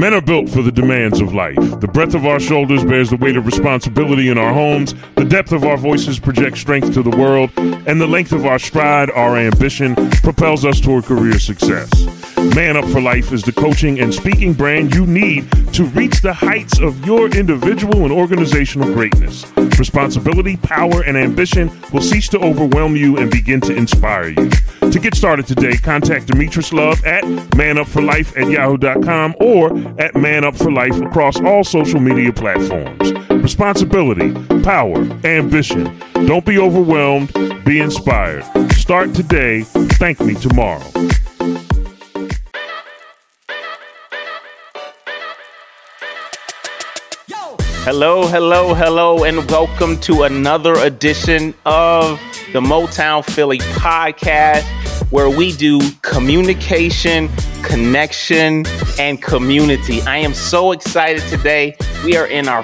Men are built for the demands of life. The breadth of our shoulders bears the weight of responsibility in our homes. The depth of our voices projects strength to the world. And the length of our stride, our ambition, propels us toward career success. Man Up for Life is the coaching and speaking brand you need to reach the heights of your individual and organizational greatness. Responsibility, power, and ambition will cease to overwhelm you and begin to inspire you. To get started today, contact Demetrius Love at manupforlife@yahoo.com or at Man Up for Life across all social media platforms. Responsibility, power, ambition. Don't be overwhelmed. Be inspired. Start today. Thank me tomorrow. Hello, hello, hello, and welcome to another edition of the Motown Philly podcast, where we do communication, connection, and community. I am so excited today. We are in our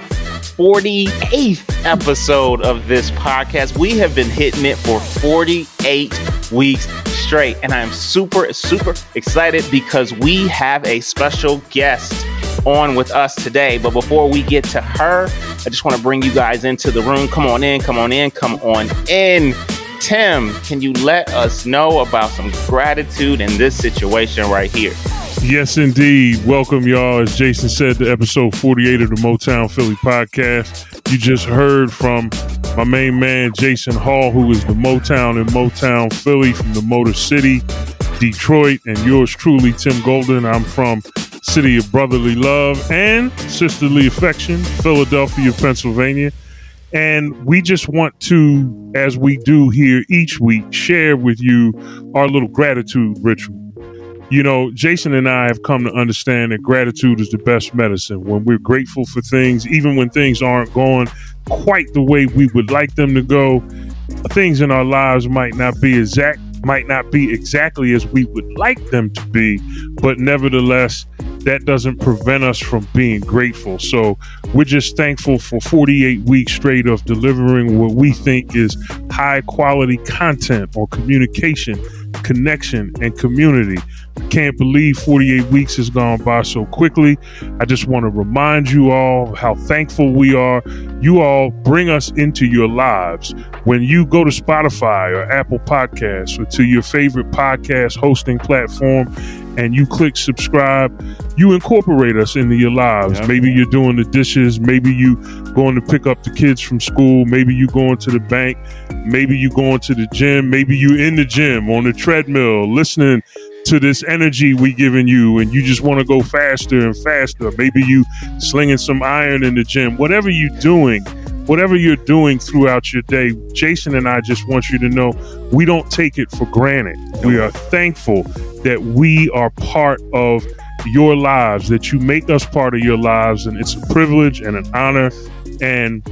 48th episode of this podcast. We have been hitting it for 48 weeks straight, and I am super, super excited because we have a special guest on with us today. But before we get to her, I just want to bring you guys into the room. Come on in, come on in, come on in. Tim, can you let us know about some gratitude in this situation right here? Yes, indeed. Welcome, y'all. As Jason said, to episode 48 of the Motown Philly podcast. You just heard from my main man, Jason Hall, who is the Motown in Motown Philly from the Motor City, Detroit, and yours truly, Tim Golden. I'm from City of Brotherly Love and Sisterly Affection, Philadelphia, Pennsylvania. And we just want to, as we do here each week, share with you our little gratitude ritual. You know, Jason and I have come to understand that gratitude is the best medicine. When we're grateful for things, even when things aren't going quite the way we would like them to go, things in our lives might not be exactly as we would like them to be, but nevertheless, that doesn't prevent us from being grateful. So we're just thankful for 48 weeks straight of delivering what we think is high quality content or communication, connection, and community. I can't believe 48 weeks has gone by so quickly. I just want to remind you all how thankful we are. You all bring us into your lives. When you go to Spotify or Apple Podcasts or to your favorite podcast hosting platform and you click subscribe, you incorporate us into your lives. Yeah. Maybe you're doing the dishes. Maybe you going to pick up the kids from school. Maybe you going to the bank. Maybe you going to the gym. Maybe you in the gym, on the treadmill, listening to this energy we giving you, and you just want to go faster and faster. Maybe you slinging some iron in the gym. Whatever you're doing throughout your day, Jason and I just want you to know we don't take it for granted. We are thankful that we are part of your lives, that you make us part of your lives, and it's a privilege and an honor. And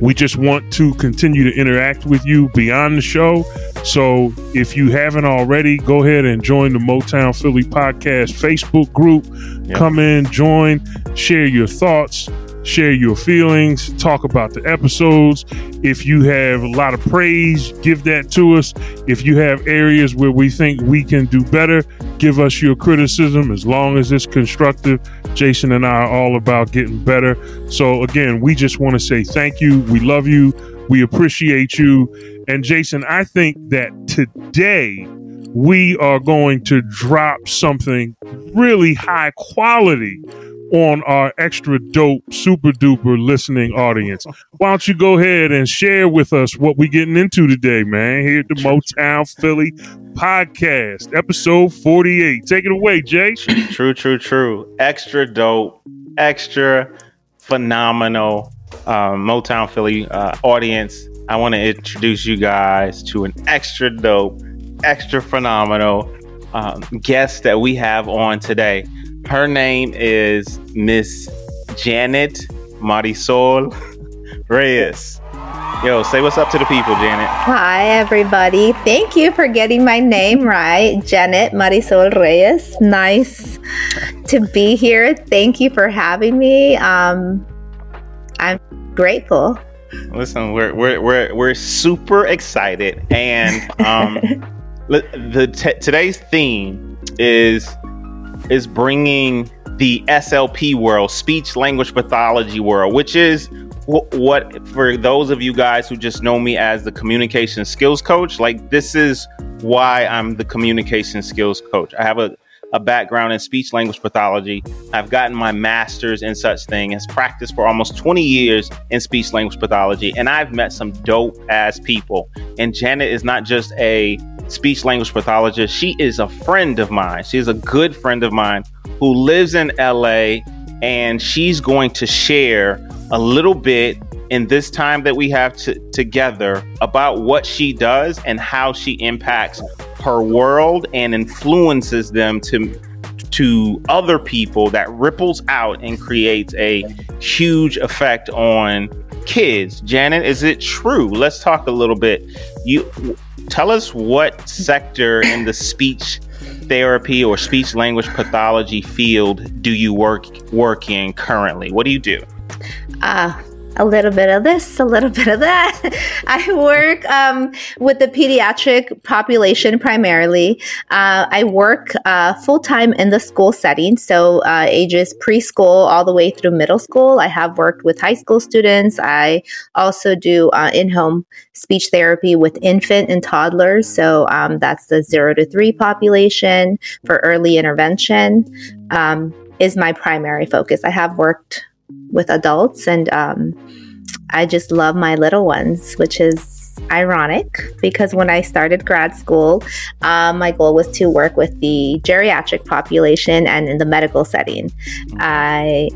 we just want to continue to interact with you beyond the show. So if you haven't already, go ahead and join the Motown Philly Podcast Facebook group. Yep. Come in, join, share your thoughts, share your feelings, talk about the episodes. If you have a lot of praise, give that to us. If you have areas where we think we can do better, give us your criticism. As long as it's constructive, Jason and I are all about getting better. So again, we just want to say thank you. We love you. We appreciate you. And Jason, I think that today we are going to drop something really high quality on our extra dope, super duper listening audience. Why don't you go ahead and share with us what we're getting into today, man, here at the Motown Philly podcast, episode 48. Take it away, Jay. True. Extra dope, extra phenomenal Motown Philly audience. I want to introduce you guys to an extra dope, extra phenomenal guest that we have on today. Her name is Miss Janet Marisol Reyes. Yo, say what's up to the people, Janet. Hi, everybody. Thank you for getting my name right. Janet Marisol Reyes. Nice to be here. Thank you for having me. I'm grateful. Listen, we're super excited. And today's theme is bringing the SLP world, speech language pathology world, which is what, for those of you guys who just know me as the communication skills coach, like this is why I'm the communication skills coach. I have a background in speech language pathology. I've gotten my master's in such thing, has practiced for almost 20 years in speech language pathology. And I've met some dope ass people. And Janet is not just a speech language pathologist. She is a friend of mine. She is a good friend of mine who lives in LA, and she's going to share a little bit in this time that we have together about what she does and how she impacts her world and influences them to other people, that ripples out and creates a huge effect on kids. Janet, is it true? Let's talk a little bit. You tell us what sector in the speech therapy or speech language pathology field do you work in currently? What do you do? A little bit of this, a little bit of that. I work with the pediatric population primarily. I work full-time in the school setting, so ages preschool all the way through middle school. I have worked with high school students. I also do in-home speech therapy with infant and toddlers, so that's the 0 to 3 population for early intervention is my primary focus. I have worked with adults, and I just love my little ones, which is ironic because when I started grad school, my goal was to work with the geriatric population and in the medical setting. I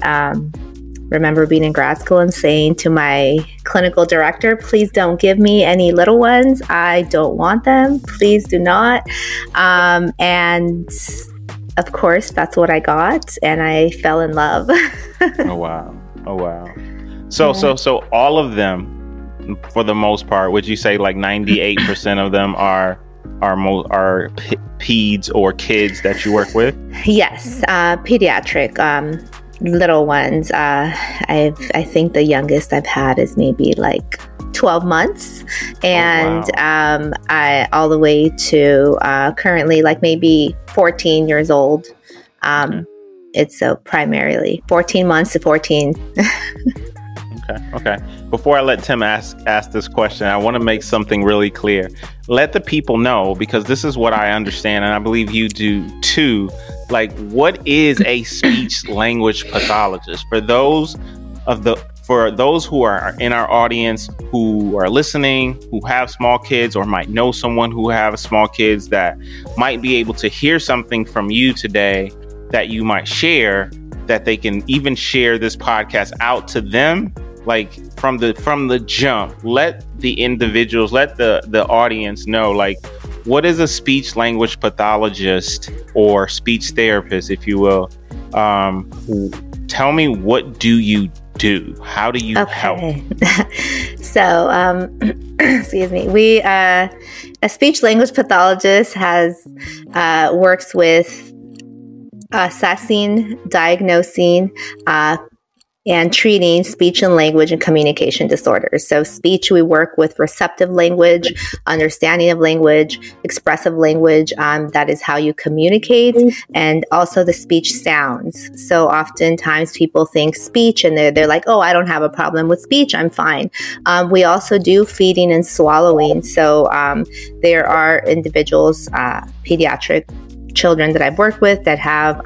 remember being in grad school and saying to my clinical director, please don't give me any little ones. I don't want them. Please do not. And of course, that's what I got, and I fell in love. Oh wow! So, yeah. so all of them, for the most part, would you say like 98% of them are peds or kids that you work with? Yes, pediatric little ones. I think the youngest I've had is maybe like 12 months, and I all the way to currently like maybe 14 years old. Okay. It's so primarily 14 months to 14. Okay. Before I let Tim ask this question, I want to make something really clear. Let the people know, because this is what I understand, and I believe you do too. Like, what is a speech language pathologist? For those who are in our audience, who are listening, who have small kids or might know someone who has small kids that might be able to hear something from you today that you might share, that they can even share this podcast out to them, like from the jump, let the individuals, let the audience know, like, what is a speech language pathologist or speech therapist, if you will? Tell me, what do you do? How do you help? So, excuse me. We a speech language pathologist has works with assessing, diagnosing, and treating speech and language and communication disorders. So speech, we work with receptive language, understanding of language, expressive language. That is how you communicate, and also the speech sounds. So oftentimes people think speech and they're like, oh, I don't have a problem with speech. I'm fine. We also do feeding and swallowing. So there are individuals, pediatric children that I've worked with that have,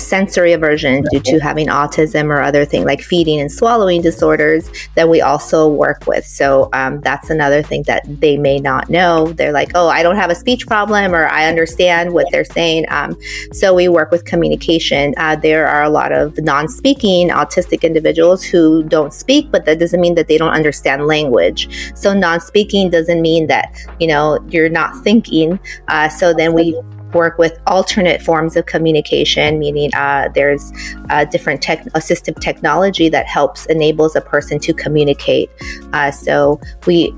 sensory aversion due to having autism or other thing like feeding and swallowing disorders that we also work with. So that's another thing that they may not know. They're like, oh, I don't have a speech problem, or I understand what they're saying. So we work with communication. There are a lot of non-speaking autistic individuals who don't speak, but that doesn't mean that they don't understand language. So non-speaking doesn't mean that, you're not thinking. So then we work with alternate forms of communication, meaning there's different assistive technology that enables a person to communicate. So we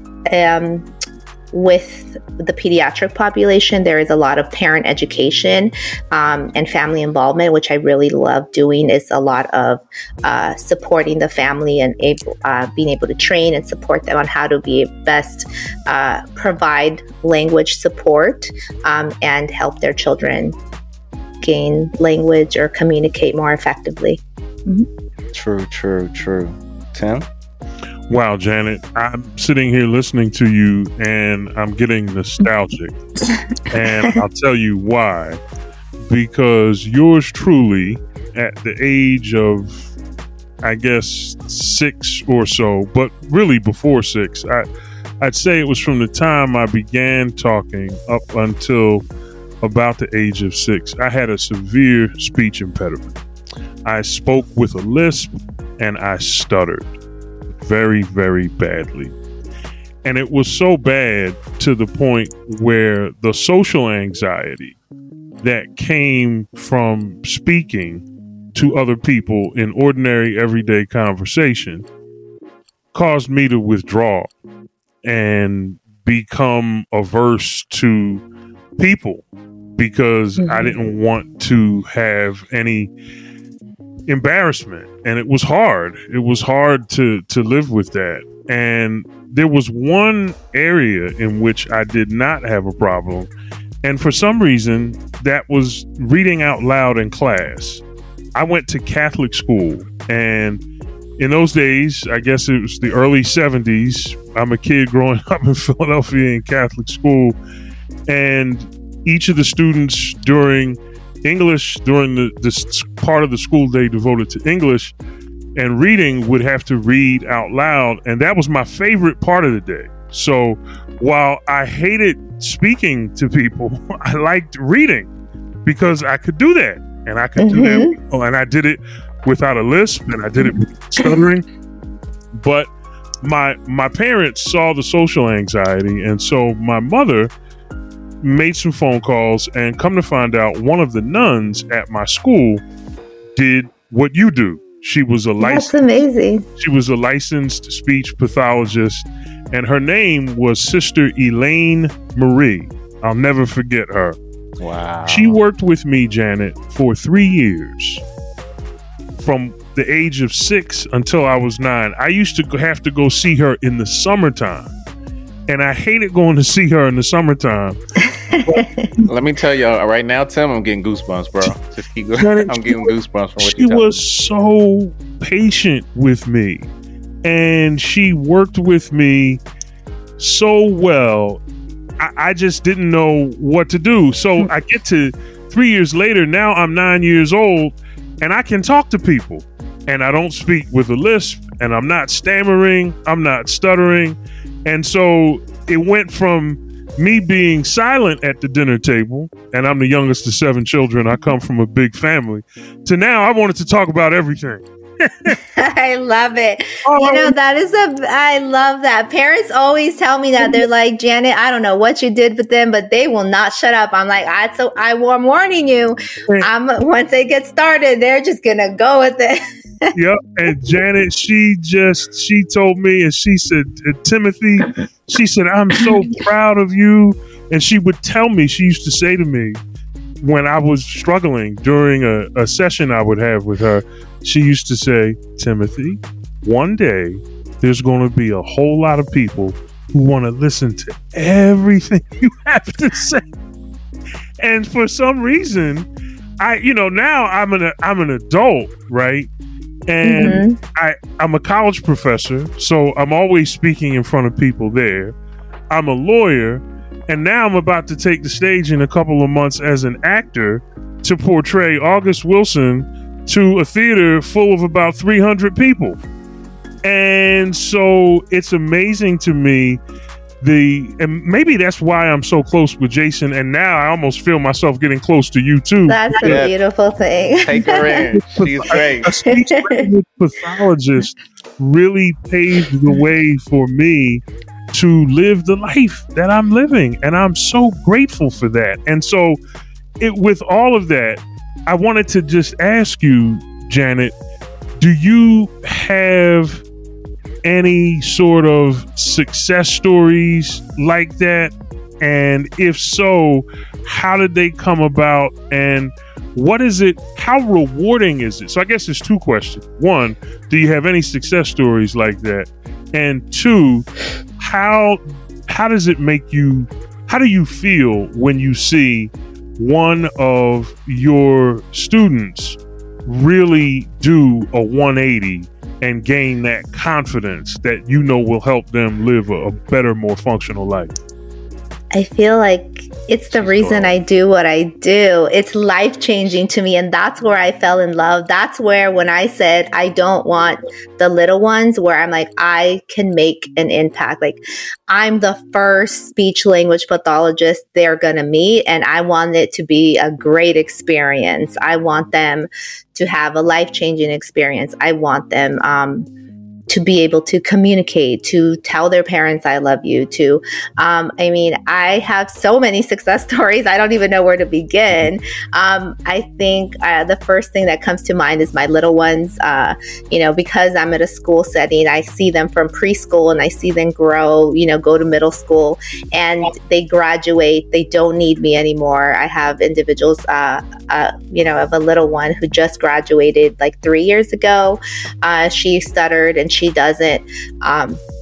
with the pediatric population, there is a lot of parent education and family involvement, which I really love doing. It's a lot of supporting the family and being able to train and support them on how to be best provide language support and help their children gain language or communicate more effectively. Mm-hmm. True. Tim? Wow, Janet, I'm sitting here listening to you and I'm getting nostalgic. And I'll tell you why. Because yours truly, at the age of, I guess, 6 or so, but really before 6, I'd say it was from the time I began talking up until about the age of 6. I had a severe speech impediment. I spoke with a lisp and I stuttered very, very badly. And it was so bad to the point where the social anxiety that came from speaking to other people in ordinary everyday conversation caused me to withdraw and become averse to people because I didn't want to have any embarrassment. And it was hard. It was hard to live with that. And there was one area in which I did not have a problem. And for some reason, that was reading out loud in class. I went to Catholic school, and in those days, I guess it was the early 70s. I'm a kid growing up in Philadelphia in Catholic school, and each of the students during English, during this part of the school day devoted to English and reading, would have to read out loud. And that was my favorite part of the day. So while I hated speaking to people, I liked reading because I could do that. And I could do that. And I did it without a lisp, and I did it with stuttering. But my parents saw the social anxiety. And so my mother made some phone calls, and come to find out, one of the nuns at my school did what you do. She was a licensed— That's amazing. She was a licensed speech pathologist, and her name was Sister Elaine Marie. I'll never forget her. Wow. She worked with me, Janet, for 3 years, from the age of 6 until I was 9. I used to have to go see her in the summertime, and I hated going to see her in the summertime. Let me tell y'all right now, Tim, I'm getting goosebumps, bro. Just keep going. I'm getting goosebumps from what you— She was so patient with me, and she worked with me so well. I just didn't know what to do. So I get to 3 years later. Now I'm 9 years old, and I can talk to people, and I don't speak with a lisp, and I'm not stammering. I'm not stuttering. And so it went from me being silent at the dinner table, and I'm the youngest of 7 children. I come from a big family, to now I wanted to talk about everything. I love it. Oh, you know, I love that. Parents always tell me that. They're like, Janet, I don't know what you did with them, but they will not shut up. I'm like, I'm warning you. Once they get started, they're just going to go with it. Yep. And Janet, she told me, and she said, Timothy, she said, I'm so proud of you. And she would tell me, she used to say to me, when I was struggling during a session I would have with her, she used to say, Timothy, one day there's going to be a whole lot of people who want to listen to everything you have to say. And for some reason, now I'm an adult, right? And I'm a college professor, so I'm always speaking in front of people there. I'm a lawyer, and now I'm about to take the stage in a couple of months as an actor to portray August Wilson to a theater full of about 300 people. And so it's amazing to me, and maybe that's why I'm so close with Jason. And now I almost feel myself getting close to you too. That's a beautiful thing. Take her in. She's great. A speech pathologist really paved the way for me to live the life that I'm living. And I'm so grateful for that. And so with all of that, I wanted to just ask you, Janet, do you have any sort of success stories like that? And if so, how did they come about? And what is it? How rewarding is it? So I guess there's 2 questions. 1, do you have any success stories like that? And 2, how do you feel when you see one of your students really do a 180 and gain that confidence that you know will help them live a better, more functional life? I feel like it's the reason I do what I do. It's life-changing to me. And that's where I fell in love. That's where, when I said, I don't want the little ones, where I'm like, I can make an impact. Like, I'm the first speech language pathologist they're going to meet. And I want it to be a great experience. I want them to have a life-changing experience. I want them, to be able to communicate, to tell their parents, I love you, to, I mean, I have so many success stories. I don't even know where to begin. I think the first thing that comes to mind is my little ones, you know, because I'm at a school setting, I see them from preschool and I see them grow, you know, go to middle school and they graduate. They don't need me anymore. I have individuals, you know, of a little one who just graduated like 3 years ago. She stuttered and she doesn't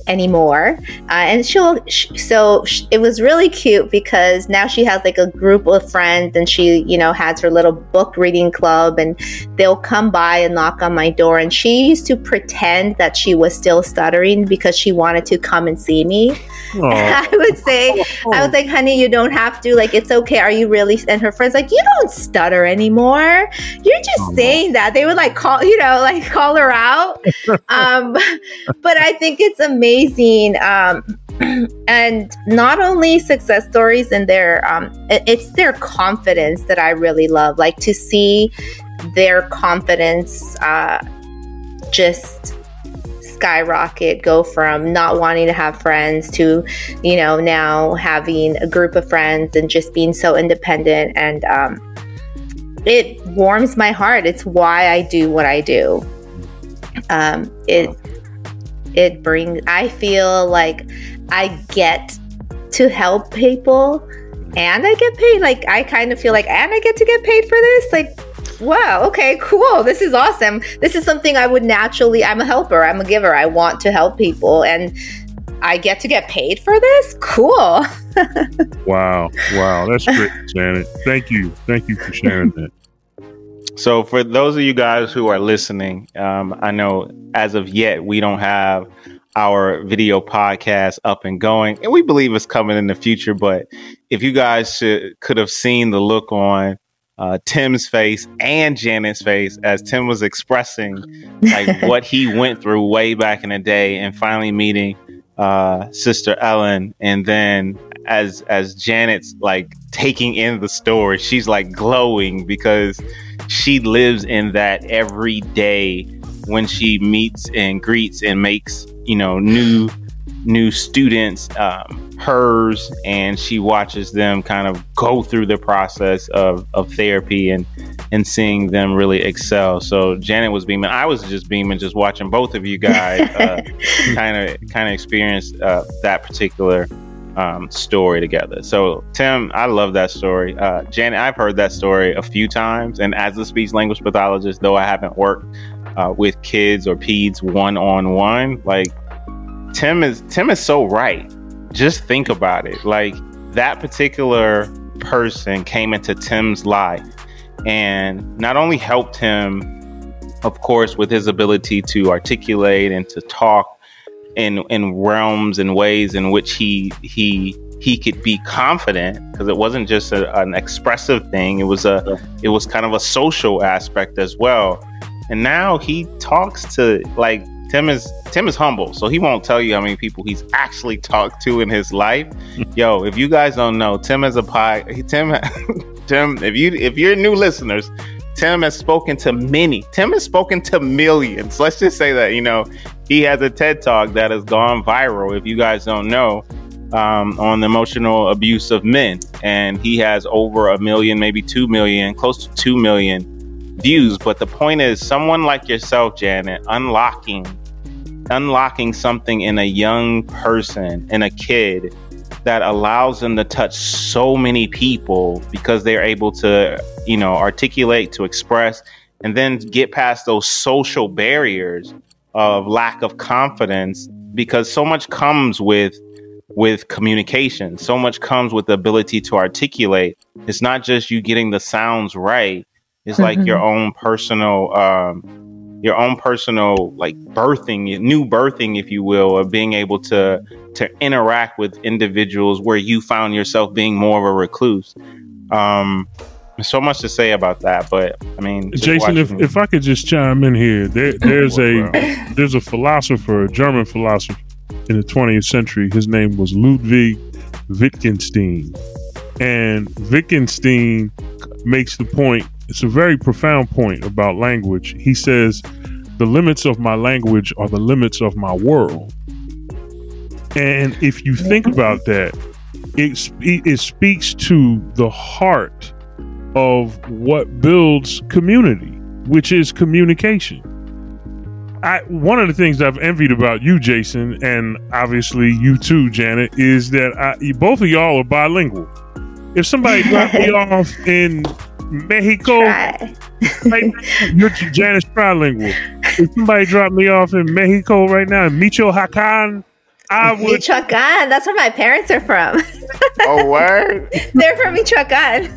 anymore. And it was really cute because now she has like a group of friends and she, you know, has her little book reading club and they'll come by and knock on my door. And she used to pretend that she was still stuttering because she wanted to come and see me. And I would say, I was like, honey, you don't have to, like, it's okay. Are you really? And her friends like, you don't stutter anymore. You're just saying that. They would like call, you know, like call her out. But I think it's amazing. And not only success stories and their it's their confidence that I really love, like to see their confidence just skyrocket, go from not wanting to have friends to, you know, now having a group of friends and just being so independent. And it warms my heart. It's why I do what I do. It brings, I feel like I get to help people and I get paid. Like, I kind of feel like, and I get to get paid for this. Like, wow, okay, cool. This is awesome. This is something I would naturally, I'm a helper, I'm a giver. I want to help people and I get to get paid for this. Cool. Wow. That's great, Janet. Thank you. Thank you for sharing that. So for those of you guys who are listening, I know as of yet, we don't have our video podcast up and going, and we believe it's coming in the future. But if you guys could have seen the look on Tim's face and Janet's face as Tim was expressing like what he went through way back in the day and finally meeting Sister Ellen, and then as Janet's like taking in the story, she's like glowing because she lives in that every day when she meets and greets and makes, you know, new students hers, and she watches them kind of go through the process of therapy and seeing them really excel. So Janet was beaming. I was just beaming, just watching both of you guys kind of experience that particular story together. So Tim, I love that story. Janet, I've heard that story a few times, and as a speech language pathologist, though I haven't worked with kids or peds one-on-one, like Tim is so right. Just think about it. Like, that particular person came into Tim's life and not only helped him, of course, with his ability to articulate and to talk in realms and ways in which he could be confident, because it wasn't just an expressive thing. It was kind of a social aspect as well. And now he talks to, like, Tim is humble, so he won't tell you how many people he's actually talked to in his life. Yo, if you guys don't know, if you're new listeners, Tim has spoken to many. Tim has spoken to millions. Let's just say that, you know, he has a TED Talk that has gone viral, if you guys don't know, on the emotional abuse of men. And he has over 1 million, maybe 2 million, close to 2 million views. But the point is, someone like yourself, Janet, unlocking something in a young person, in a kid, that allows them to touch so many people because they're able to, you know, articulate, to express, and then get past those social barriers of lack of confidence, because so much comes with with communication. So much comes with the ability to articulate. It's not just you getting the sounds right. It's like your own personal, like birthing, new birthing, if you will, of being able to interact with individuals where you found yourself being more of a recluse. So much to say about that, but I mean, Jason, if I could just chime in here, there's a philosopher, a German philosopher in the 20th century. His name was Ludwig Wittgenstein, and Wittgenstein makes the point. It's a very profound point about language. He says, "The limits of my language are the limits of my world." And if you think about that, it speaks to the heart of what builds community, which is communication. One of the things I've envied about you, Jason, and obviously you too, Janet, is that both of y'all are bilingual. If somebody dropped me off in Mexico, Janet's trilingual. If somebody dropped me off in Mexico right now, in Michoacan, Michoacan, that's where my parents are from. Oh, word? They're from Michoacan.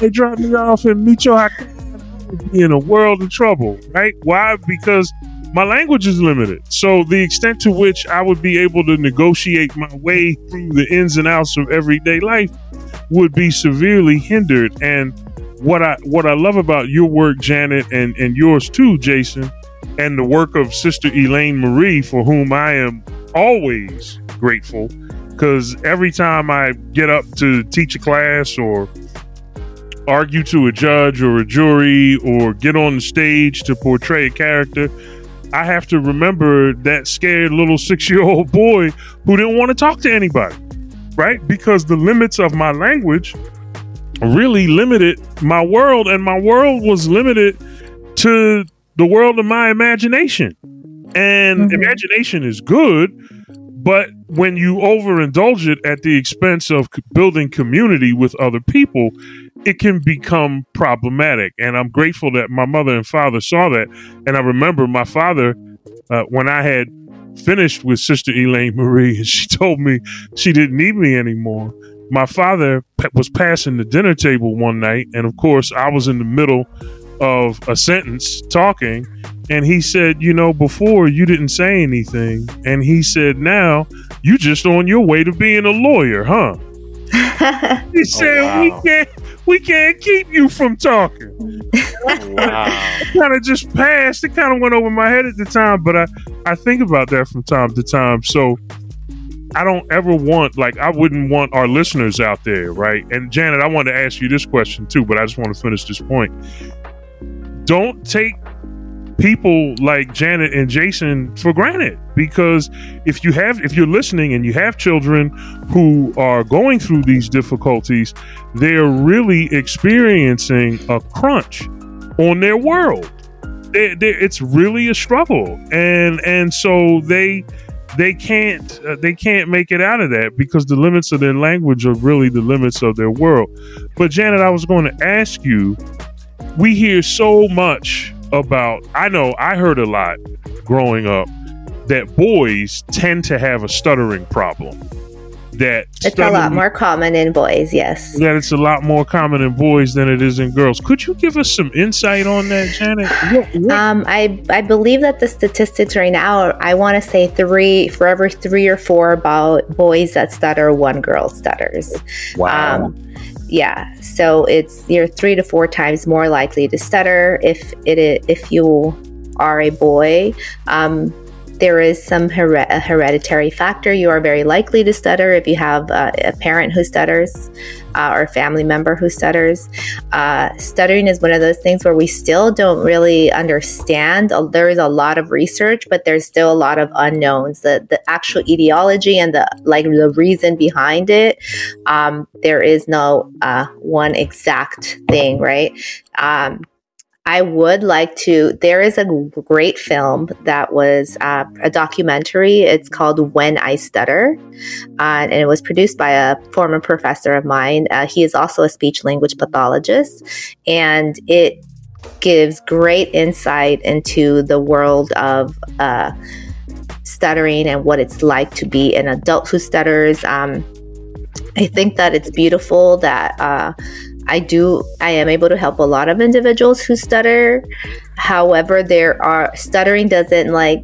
They dropped me off in Michoacan, I would be in a world of trouble, right? Why? Because my language is limited. So the extent to which I would be able to negotiate my way through the ins and outs of everyday life would be severely hindered. And what I love about your work, Janet, and yours too, Jason, and the work of Sister Elaine Marie, for whom I am always grateful, because every time I get up to teach a class or argue to a judge or a jury or get on the stage to portray a character, I have to remember that scared little 6-year-old boy who didn't want to talk to anybody, right? Because the limits of my language really limited my world, and my world was limited to the world of my imagination. And imagination is good, but when you overindulge it at the expense of building community with other people, it can become problematic. And I'm grateful that my mother and father saw that. And I remember my father, when I had finished with Sister Elaine Marie and she told me she didn't need me anymore, my father was passing the dinner table one night. And of course, I was in the middle of a sentence talking. And he said, "You know, before you didn't say anything." And he said, "Now you just on your way to being a lawyer, huh?" He said, "Oh, wow. We can't keep you from talking." Wow. Kind of just passed. It kind of went over my head at the time, but I think about that from time to time. So I don't ever want, like, I wouldn't want our listeners out there, right? And Janet, I wanted to ask you this question too, but I just want to finish this point. Don't take people like Janet and Jason for granted, because if you're listening and you have children who are going through these difficulties, they're really experiencing a crunch on their world. It's really a struggle, and so they can't make it out of that because the limits of their language are really the limits of their world. But Janet, I was going to ask you, we hear so much about, I know I heard a lot growing up that boys tend to have a stuttering problem. That it's a lot more common in boys, yes. That it's a lot more common in boys than it is in girls. Could you give us some insight on that, Janet? I believe that the statistics right now, I want to say for every three or four about boys that stutter, one girl stutters. Wow. Yeah, so you're 3 to 4 times more likely to stutter if you are a boy. There is some hereditary factor. You are very likely to stutter if you have a parent who stutters or a family member who stutters. Stuttering is one of those things where we still don't really understand. There is a lot of research, but there's still a lot of unknowns. The actual etiology and the reason behind it, there is no one exact thing, right? I would like to, there is a great film that was a documentary. It's called When I Stutter, and it was produced by a former professor of mine. He is also a speech language pathologist, and it gives great insight into the world of stuttering and what it's like to be an adult who stutters. I think that it's beautiful that I am able to help a lot of individuals who stutter. However, stuttering doesn't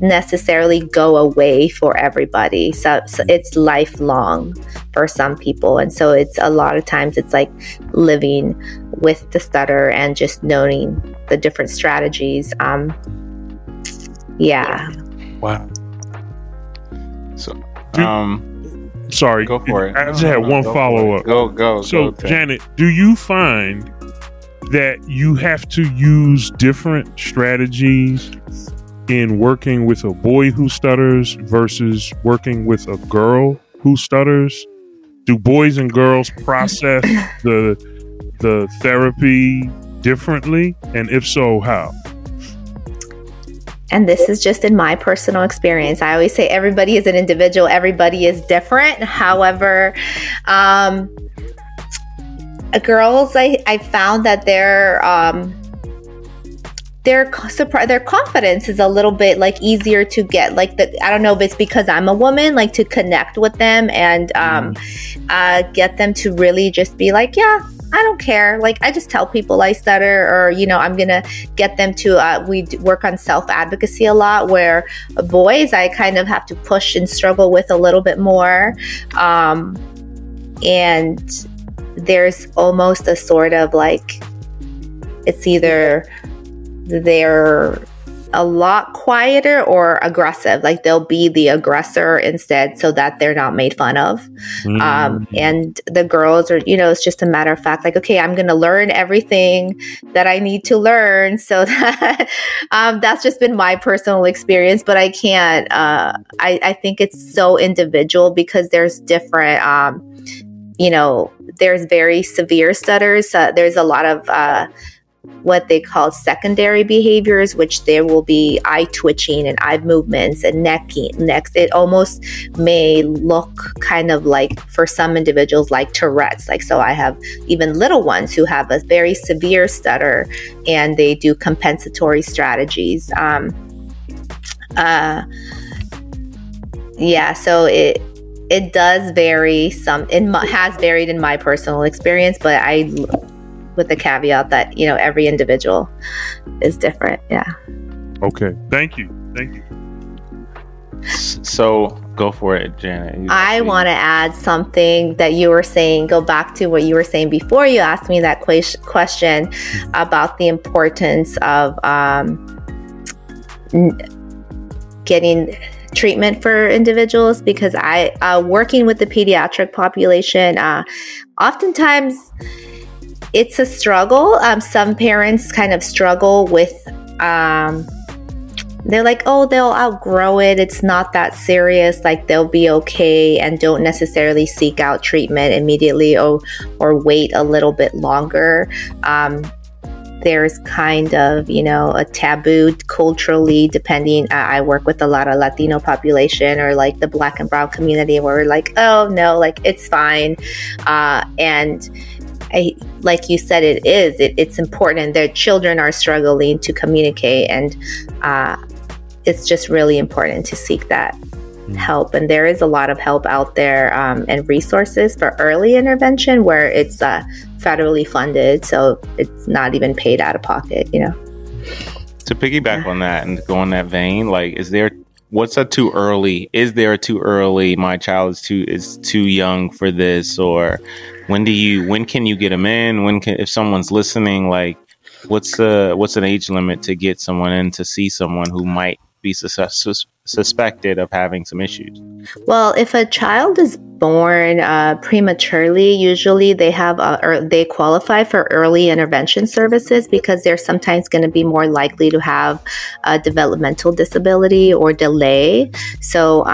necessarily go away for everybody. So it's lifelong for some people. And so it's a lot of times it's like living with the stutter and just knowing the different strategies. Wow. So, sorry. Go for it. I just had one follow-up. Go. So, Janet, do you find that you have to use different strategies in working with a boy who stutters versus working with a girl who stutters? Do boys and girls process the therapy differently? And if so, how? And this is just in my personal experience. I always say everybody is an individual. Everybody is different. However, girls, I found that their confidence is a little bit easier to get. I don't know if it's because I'm a woman, to connect with them and get them to really just be I don't care. I just tell people I stutter, or, I'm going to get them to, we work on self-advocacy a lot, where boys, I kind of have to push and struggle with a little bit more. And there's almost a sort of it's either they're a lot quieter or aggressive. They'll be the aggressor instead so that they're not made fun of. And the girls are, it's just a matter of fact, okay, I'm going to learn everything that I need to learn. So that, that's just been my personal experience, but I can't, I think it's so individual because there's different, there's very severe stutters. There's a lot of, what they call secondary behaviors, which there will be eye twitching and eye movements and necking. It almost may look kind of for some individuals Tourette's. So I have even little ones who have a very severe stutter and they do compensatory strategies. So it does vary some. It has varied in my personal experience, but with the caveat that, every individual is different. Yeah. Okay. Thank you. So go for it, Janet. I want to add something that you were saying, go back to what you were saying before you asked me that question about the importance of getting treatment for individuals, because I, working with the pediatric population, oftentimes, it's a struggle. Some parents kind of struggle with, they're like, oh, they'll outgrow it. It's not that serious. They'll be okay, and don't necessarily seek out treatment immediately or wait a little bit longer. There's kind of, a taboo culturally, depending, I work with a lot of Latino population or the Black and Brown community, where we're like, oh no, it's fine. And I, like you said, it's important. Their children are struggling to communicate, and it's just really important to seek that help. And there is a lot of help out there, and resources for early intervention, where it's federally funded, so it's not even paid out of pocket, To piggyback on that and go in that vein, is there a too early? My child is too young for this, or when can you get them in? If someone's listening, what's an age limit to get someone in to see someone who might be suspected of having some issues? Well, if a child is born prematurely, usually they have they qualify for early intervention services, because they're sometimes going to be more likely to have a developmental disability or delay. So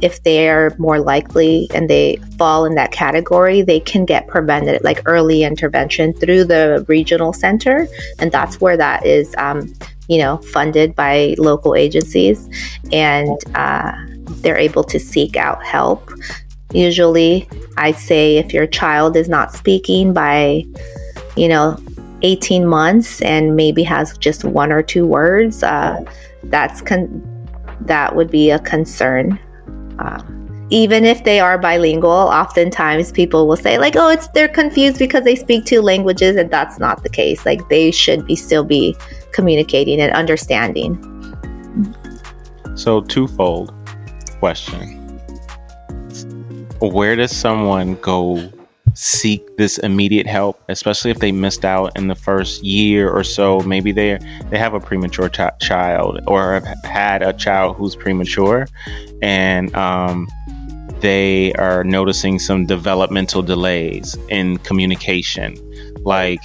if they're more likely and they fall in that category, they can get prevented, early intervention through the regional center, and that's where that is funded by local agencies, and they're able to seek out help. Usually, I'd say if your child is not speaking by, 18 months and maybe has just one or two words, that's that would be a concern. Even if they are bilingual, oftentimes people will say like, oh, they're confused because they speak two languages, and that's not the case. Like, they should still be communicating and understanding. So twofold question. Where does someone go seek this immediate help, especially if they missed out in the first year or so? Maybe they have a premature child or have had a child who's premature, and they are noticing some developmental delays in communication, like,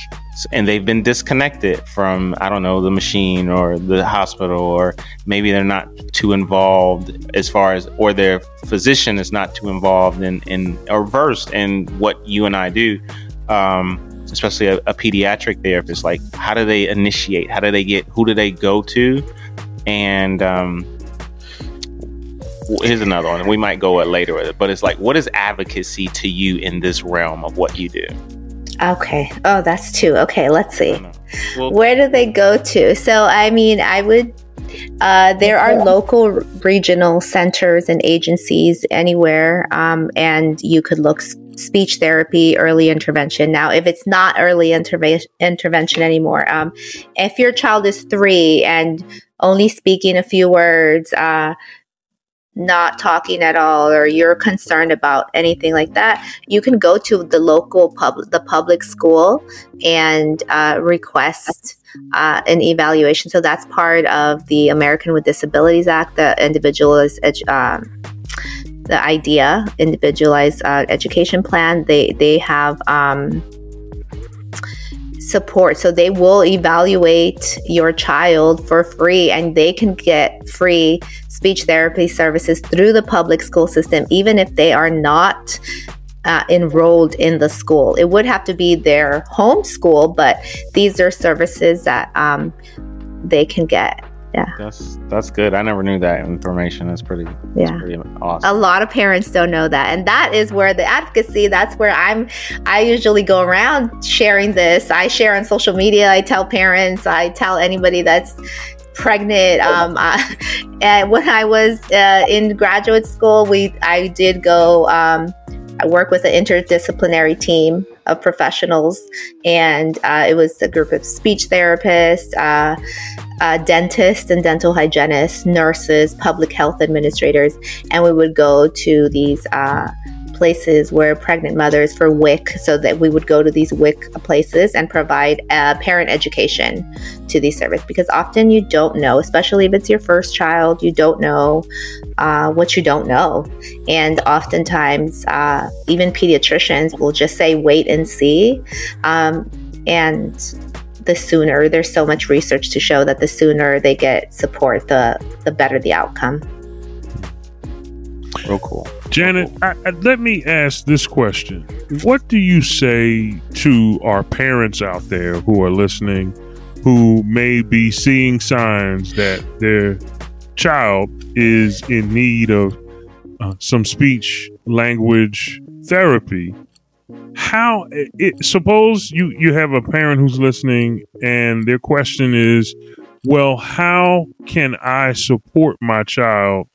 and they've been disconnected from, I don't know, the machine or the hospital, or maybe they're not too involved as far as, or their physician is not too involved in or versed in what you and I do, especially a pediatric therapist. Like, how do they initiate? How do they get, who do they go to? And here's another one. We might go at later, but it's like, what is advocacy to you in this realm of what you do? Okay. Oh, that's two. Okay, let's see. Well, where do they go to? So, I mean, I would, there are local regional centers and agencies anywhere, and you could look speech therapy, early intervention. Now, if it's not early intervention anymore, if your child is 3 and only speaking a few words, not talking at all, or you're concerned about anything like that, you can go to the local public school and request an evaluation. So that's part of the American with Disabilities Act, the the IDEA, Individualized Education Plan. They have support, so they will evaluate your child for free, and they can get free speech therapy services through the public school system, even if they are not enrolled in the school. It would have to be their home school, but these are services that they can get. Yeah, that's good. I never knew that information. That's pretty awesome. A lot of parents don't know that, and that is where the advocacy. That's where I usually go around sharing this. I share on social media. I tell parents. I tell anybody that's pregnant. And when I was in graduate school, I did go. I work with an interdisciplinary team of professionals, and it was a group of speech therapists, dentists and dental hygienists, nurses, public health administrators, and we would go to these places where pregnant mothers for WIC, so that we would go to these WIC places and provide parent education to these services, because often you don't know, especially if it's your first child, you don't know what you don't know. And oftentimes even pediatricians will just say, wait and see. And the sooner, there's so much research to show that the sooner they get support, the better the outcome. Oh, cool. Janet, let me ask this question. What do you say to our parents out there who are listening, who may be seeing signs that their child is in need of some speech language therapy? How suppose you have a parent who's listening, and their question is, well, how can I support my child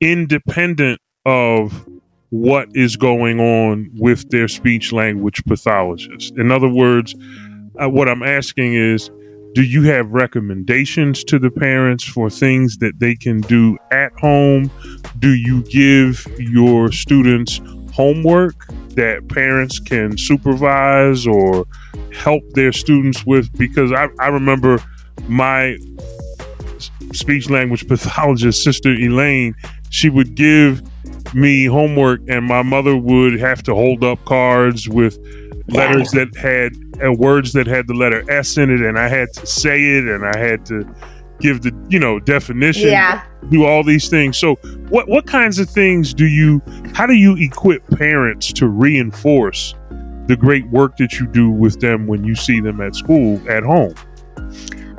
independent of what is going on with their speech language pathologist? In other words, what I'm asking is, do you have recommendations to the parents for things that they can do at home? Do you give your students homework that parents can supervise or help their students with? Because I remember my speech language pathologist, Sister Elaine, she would give me homework, and my mother would have to hold up cards with letters that had words that had the letter S in it, and I had to say it, and I had to give the definition, do all these things. So what kinds of things how do you equip parents to reinforce the great work that you do with them when you see them at school, at home?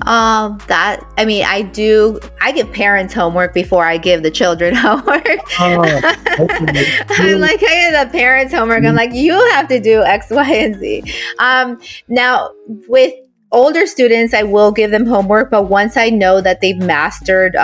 I give parents homework before I give the children homework. I'm like, hey, the parents homework. I'm like, you have to do X, Y, and Z. Now with Older students, I will give them homework, but once I know that they've mastered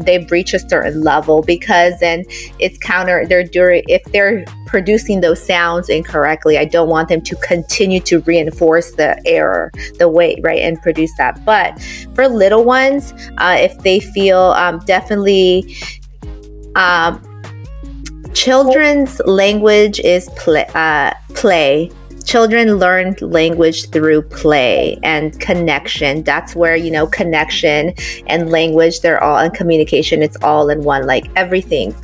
they've reached a certain level, because then it's if they're producing those sounds incorrectly, I don't want them to continue to reinforce the error, the weight, right, and produce that. But for little ones, if they feel definitely... Children's language is play. Children learn language through play and connection. That's where, connection and language, they're all in communication. It's all in one, like everything.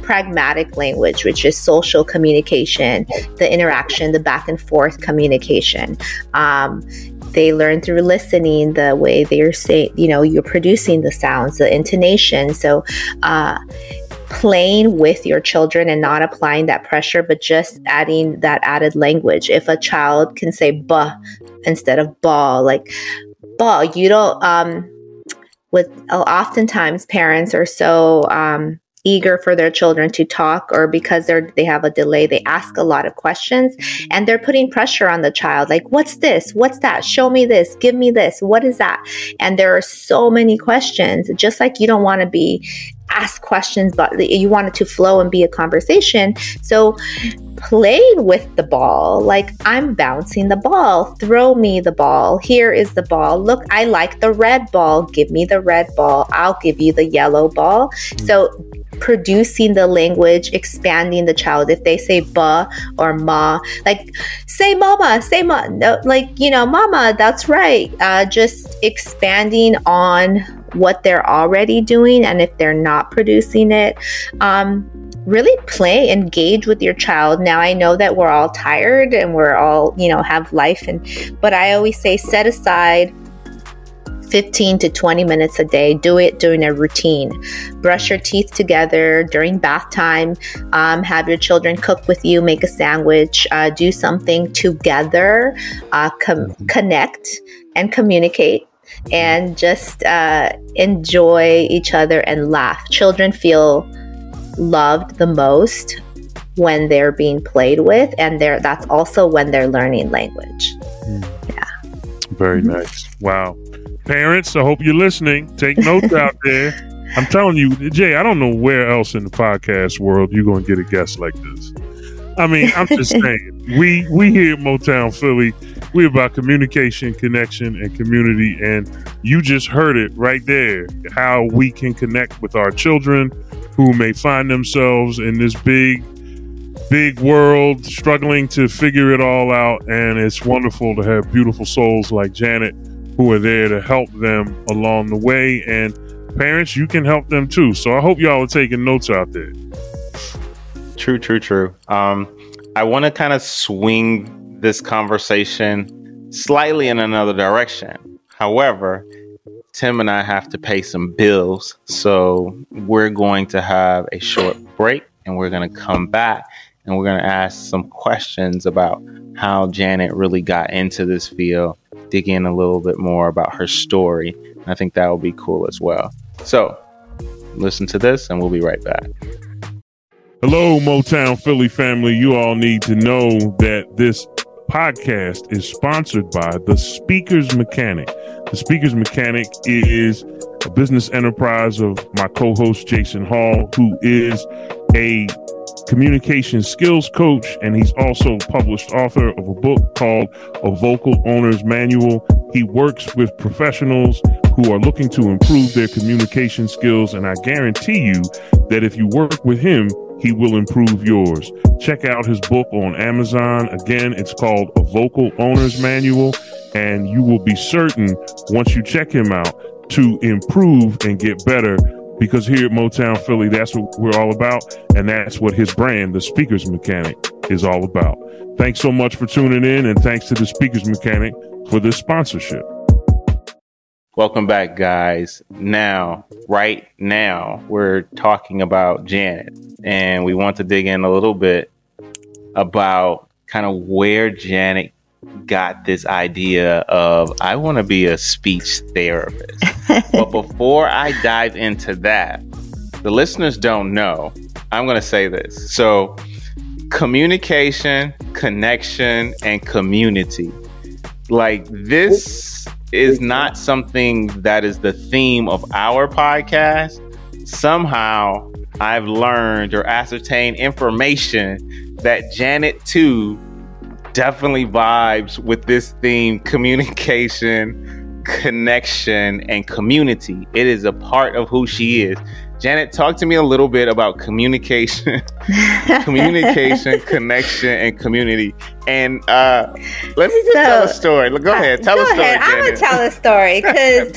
Pragmatic language, which is social communication, the interaction, the back and forth communication. They learn through listening, the way they're saying, you're producing the sounds, the intonation. So, playing with your children and not applying that pressure, but just adding that added language. If a child can say "buh" instead of "ball," like "ball," you don't. Oftentimes parents are so eager for their children to talk, or because they have a delay, they ask a lot of questions, and they're putting pressure on the child. Like, what's this? What's that? Show me this. Give me this. What is that? And there are so many questions. Just like you don't want to ask questions, but you want it to flow and be a conversation. So play with the ball. Like, I'm bouncing the ball. Throw me the ball. Here is the ball. Look, I like the red ball. Give me the red ball. I'll give you the yellow ball. So producing the language, expanding the child. If they say "ba" or "ma," like, say "mama," say "ma." No, like, "mama," that's right. Just expanding on what they're already doing, and if they're not producing it, really play, engage with your child. Now, I know that we're all tired and we're all, have life, but I always say set aside 15 to 20 minutes a day. Do it during a routine. Brush your teeth together during bath time. Have your children cook with you, make a sandwich, do something together, connect and communicate. And just enjoy each other and laugh. Children feel loved the most when they're being played with, and that's also when they're learning language. Yeah. Very nice. Wow. Parents, I hope you're listening. Take notes out there. I'm telling you, Jay, I don't know where else in the podcast world you're going to get a guest like this. I mean, I'm just saying, we here at Motown Philly, we're about communication, connection, and community. And you just heard it right there, how we can connect with our children who may find themselves in this big, big world, struggling to figure it all out. And it's wonderful to have beautiful souls like Janet who are there to help them along the way. And parents, you can help them too. So I hope y'all are taking notes out there. True. I want to kind of swing this conversation slightly in another direction. However, Tim and I have to pay some bills, so we're going to have a short break, and we're going to come back, and we're going to ask some questions about how Janet really got into this field, dig in a little bit more about her story. I think that will be cool as well. So listen to this, and we'll be right back. Hello, Motown Philly family. You all need to know that this podcast is sponsored by The Speaker's Mechanic. The Speaker's Mechanic is a business enterprise of my co-host, Jason Hall, who is a communication skills coach, and he's also published author of a book called A Vocal Owner's Manual. He works with professionals who are looking to improve their communication skills, and I guarantee you that if you work with him, he will improve yours. Check out his book on Amazon. Again, it's called A Vocal Owner's Manual, and you will be certain once you check him out to improve and get better, because here at Motown Philly, that's what we're all about, and that's what his brand, The Speaker's Mechanic, is all about. Thanks so much for tuning in, and thanks to The Speaker's Mechanic for this sponsorship. Welcome back, guys. Right now, we're talking about Janet, and we want to dig in a little bit about kind of where Janet got this idea of, I want to be a speech therapist. But before I dive into that, the listeners don't know, I'm going to say this. So communication, connection, and community. Like, this is not something that is the theme of our podcast. Somehow I've learned or ascertained information that Janet too definitely vibes with this theme: communication, connection, and community. It is a part of who she is. Janet, talk to me a little bit about communication, connection, and community. And let me just tell a story. Go ahead. Tell a story. I'm going to tell a story because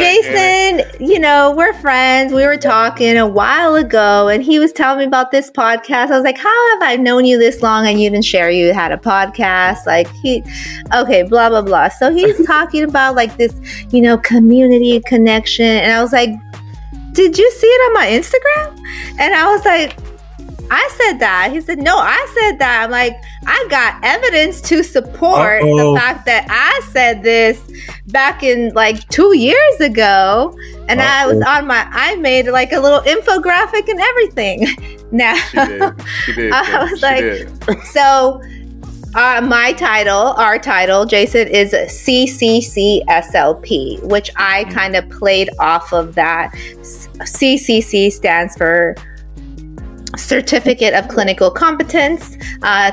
Jason, you know, we're friends. We were talking a while ago and he was telling me about this podcast. I was like, how have I known you this long and you didn't share you had a podcast? Like, blah, blah, blah. So he's talking about like this, you know, community connection. And I was like, did you see it on my Instagram? And I was like, I said that. He said, no, I said that. I'm like, I got evidence to support the fact that I said this back in like 2 years ago. And I was on I made like a little infographic and everything. Now, she did. I was like, so our title, Jason, is CCC SLP, which I kind of played off of that. CCC stands for Certificate of Clinical Competence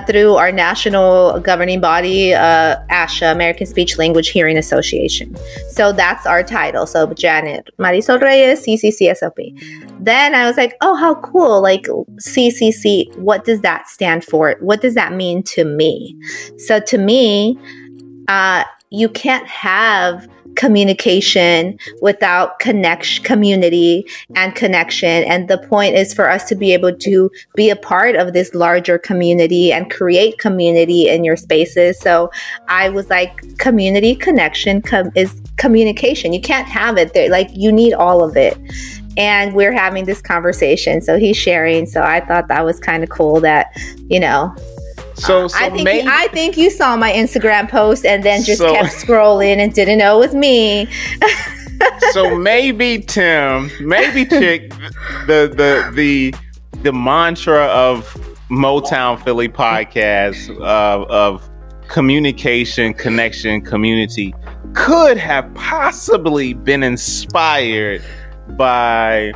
through our national governing body, ASHA, American Speech Language Hearing Association. So that's our title. So Janet Marisol Reyes, CCC SLP. Then I was like, oh, how cool. Like CCC, what does that stand for? What does that mean to me? So to me, you can't have communication without community and connection. And the point is for us to be able to be a part of this larger community and create community in your spaces. So I was like, community connection is communication. You can't have it there. Like, you need all of it. And we're having this conversation. So he's sharing. So I thought that was kind of cool that, you know. So I think you saw my Instagram post and then just kept scrolling and didn't know it was me. So maybe Tim, maybe Chick, the mantra of Motown Philly podcast of communication, connection, community could have possibly been inspired by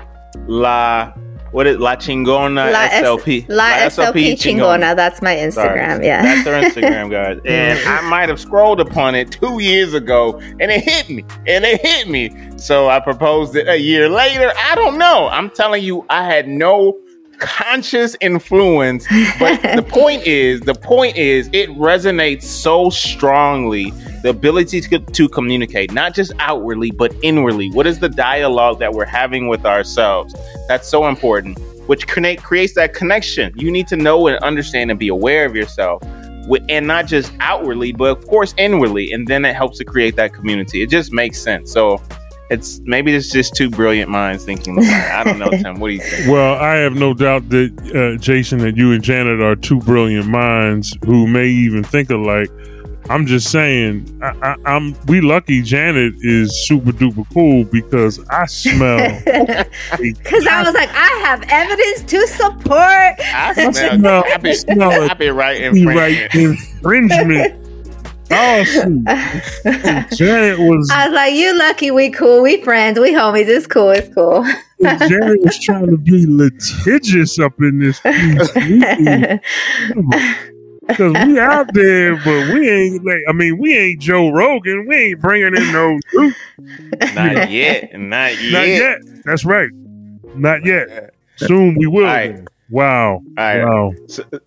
La Chingona SLP. La SLP chingona. That's my Instagram. Sorry. Yeah. That's her Instagram, guys. And I might have scrolled upon it 2 years ago and it hit me. So I proposed it a year later. I don't know. I'm telling you, I had no conscious influence. But the point is, it resonates so strongly. The ability to communicate, not just outwardly, but inwardly. What is the dialogue that we're having with ourselves? That's so important, which creates that connection. You need to know and understand and be aware of yourself. And not just outwardly, but of course inwardly. And then it helps to create that community. It just makes sense. So it's just two brilliant minds thinking. I don't know, Tim. What do you think? Well, I have no doubt that, Jason, that you and Janet are two brilliant minds who may even think alike. I'm just saying, we lucky Janet is super duper cool because I smell. Because I was like, I have evidence to support. I smell right infringement. Janet was. I was like, you lucky, we cool, we friends, we homies. It's cool. Janet was trying to be litigious up in this piece. Because we out there, but we ain't like, I mean, we ain't Joe Rogan. We ain't bringing in no truth. Not yet. That's right. Not yet. Soon we will. Right. Wow.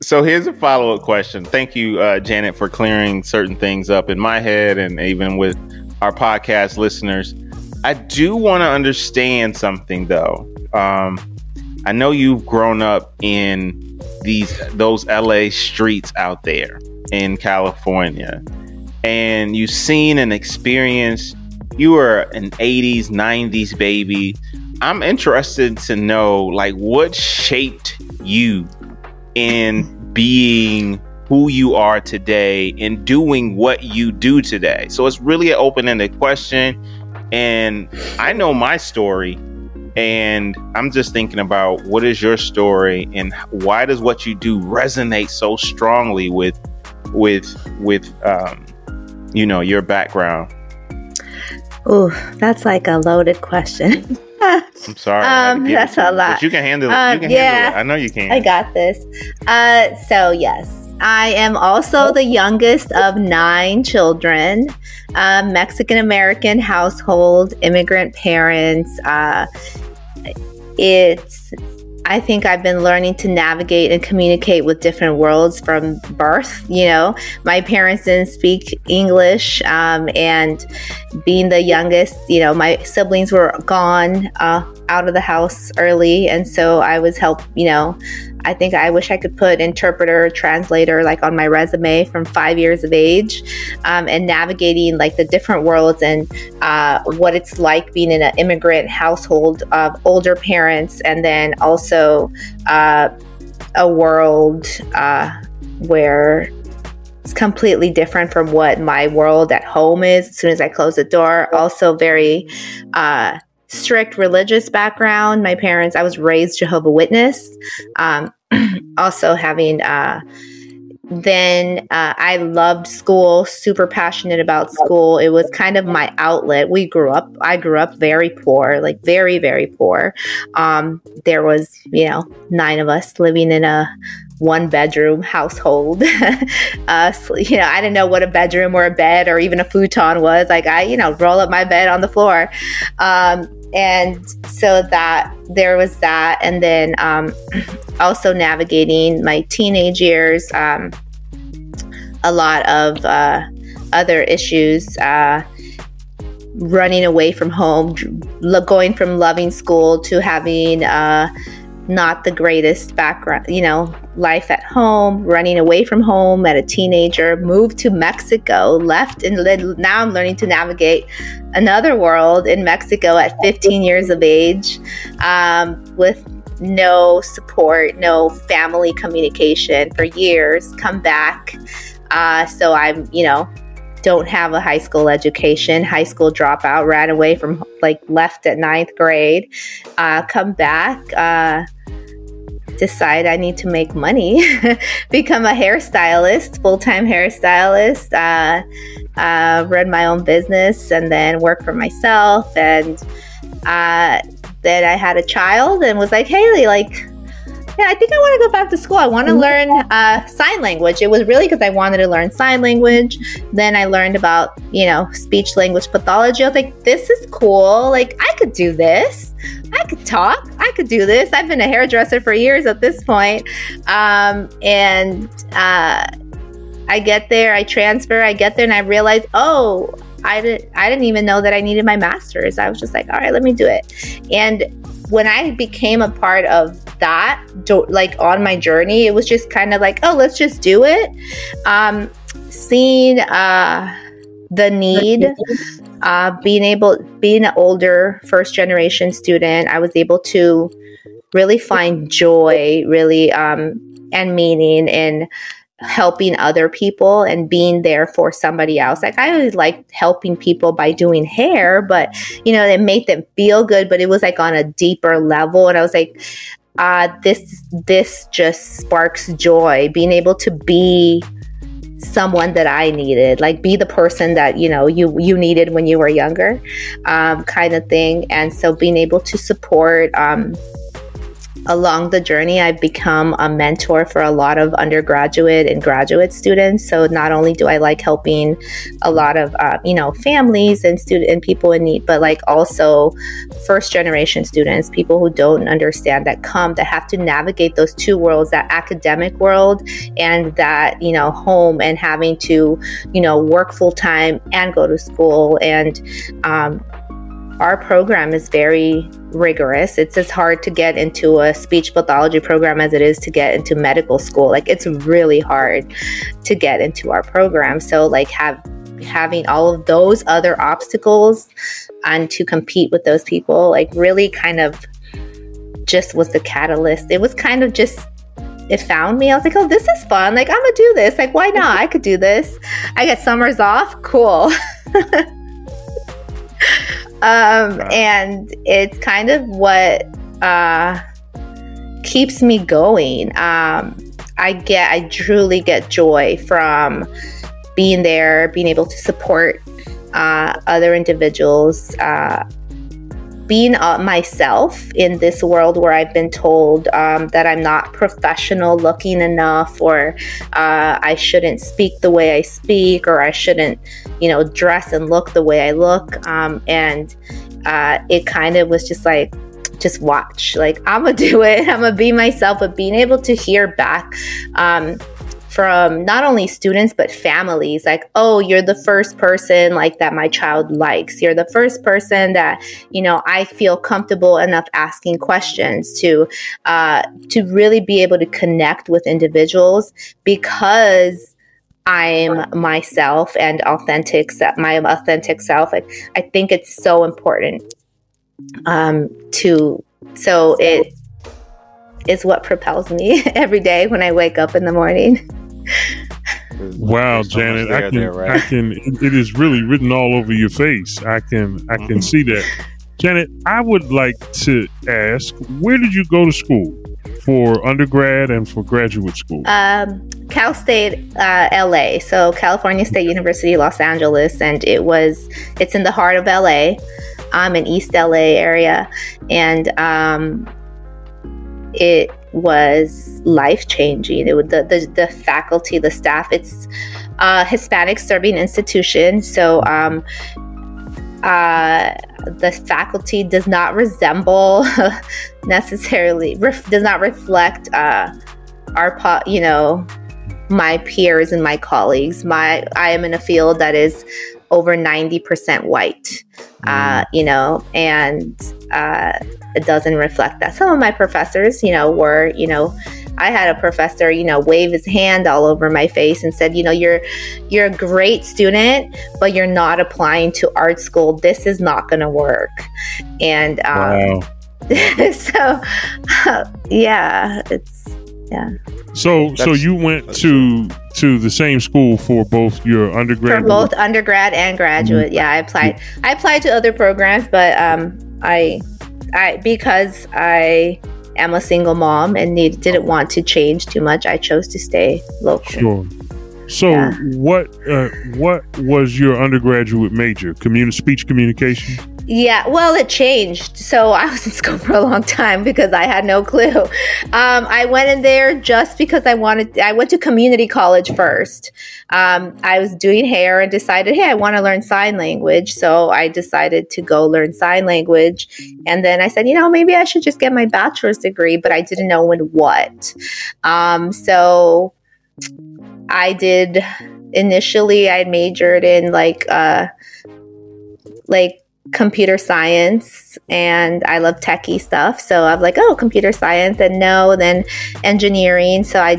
So here's a follow-up question. Thank you, Janet, for clearing certain things up in my head and even with our podcast listeners. I do want to understand something, though. I know you've grown up in those LA streets out there in California, and you've seen and experienced. You are an 80s, 90s baby. I'm interested to know, like, what shaped you in being who you are today and doing what you do today. So it's really an open-ended question. And I know my story. And I'm just thinking about, what is your story and why does what you do resonate so strongly with you know, your background? Oh, that's like a loaded question. I'm sorry. That's a lot. But you can handle it. You can handle it. I know you can. I got this. So, yes. I am also the youngest of 9 children, Mexican-American household, immigrant parents. I think I've been learning to navigate and communicate with different worlds from birth. You know, my parents didn't speak English, and being the youngest, you know, my siblings were gone out of the house early. And so I was helped, you know, I think I wish I could put interpreter, translator, like on my resume from 5 years of age, and navigating like the different worlds and what it's like being in an immigrant household of older parents, and then also a world where it's completely different from what my world at home is as soon as I close the door. Also very strict religious background. My parents, I was raised Jehovah's Witness. Also having, I loved school, super passionate about school. It was kind of my outlet. I grew up very poor, like very, very poor. There was, you know, 9 of us living in a 1-bedroom household. You know, I didn't know what a bedroom or a bed or even a futon was. Like I, you know, roll up my bed on the floor. And so that there was that. And then also navigating my teenage years, a lot of other issues, running away from home, going from loving school to having not the greatest background, you know, life at home, running away from home at a teenager, moved to Mexico, left, and now I'm learning to navigate another world in Mexico at 15 years of age, with no support, no family communication for years, come back. So I'm, you know, don't have a high school education, high school dropout, ran away from, like, left at 9th grade, come back, decide I need to make money, become a hairstylist, full-time hairstylist, run my own business, and then work for myself. And then I had a child and was like, Haley, like, yeah, I think I want to go back to school. I want to learn sign language. It was really because I wanted to learn sign language. Then I learned about, you know, speech language pathology. I was like, this is cool. Like, I could do this. I could talk. I could do this. I've been a hairdresser for years at this point. I get there. I transfer. I get there and I realize, oh, I didn't even know that I needed my master's. I was just like, all right, let me do it. And when I became a part of that, like on my journey, it was just kind of like, oh, let's just do it. Seeing the need, being an older first generation student, I was able to really find joy, really, and meaning in helping other people and being there for somebody else. Like I always liked helping people by doing hair, but you know, it made them feel good, but it was like on a deeper level. And I was like, this just sparks joy, being able to be someone that I needed, like be the person that, you know, you needed when you were younger, kind of thing. And so being able to support, along the journey, I've become a mentor for a lot of undergraduate and graduate students. So not only do I like helping a lot of, you know, families and and people in need, but like also first generation students, people who don't understand that have to navigate those two worlds, that academic world and that, you know, home, and having to, you know, work full time and go to school. And, our program is very rigorous. It's as hard to get into a speech pathology program as it is to get into medical school. Like it's really hard to get into our program. So like having all of those other obstacles and to compete with those people, like really kind of just was the catalyst. It was kind of just, it found me. I was like, oh, this is fun. Like I'm gonna do this. Like why not? I could do this. I get summers off. Cool. And it's kind of what keeps me going. I truly get joy from being there, being able to support other individuals, being myself in this world where I've been told that I'm not professional looking enough, or I shouldn't speak the way I speak, or I shouldn't, dress and look the way I look. And it kind of was just like, just watch, like, I'm gonna do it. I'm gonna be myself. But being able to hear back from not only students, but families, like, oh, you're the first person like that my child likes. You're the first person that, I feel comfortable enough asking questions to really be able to connect with individuals, because I'm myself and my authentic self. I think it's so important. So it is what propels me every day when I wake up in the morning. Wow, Janet, it is really written all over your face. I can see that. Janet, I would like to ask, where did you go to school for undergrad and for graduate school? Cal State, LA. So California State University, Los Angeles, and it's in the heart of LA. I'm in East LA area, and it was life-changing. It was the faculty, the staff. It's a Hispanic-serving institution, so the faculty does not resemble necessarily, does not reflect our, my peers and my colleagues. I am in a field that is over 90% white, and it doesn't reflect that. Some of my professors, were, I had a professor, wave his hand all over my face and said, you're a great student, but you're not applying to art school. This is not going to work. And wow. So, yeah, it's, yeah. So you went to the same school for both your undergrad? For both undergrad and graduate. Mm-hmm. Yeah, I applied to other programs, but because I am a single mom and didn't want to change too much, I chose to stay local. Sure. So yeah. What was your undergraduate major? Speech communication? Yeah, well, it changed. So I was in school for a long time because I had no clue. I went in there just because I went to community college first. I was doing hair and decided, hey, I want to learn sign language. So I decided to go learn sign language. And then I said, maybe I should just get my bachelor's degree, but I didn't know in what. So I did initially, I majored in computer science, and I love techie stuff. So I'm like, oh, computer science, then engineering. So I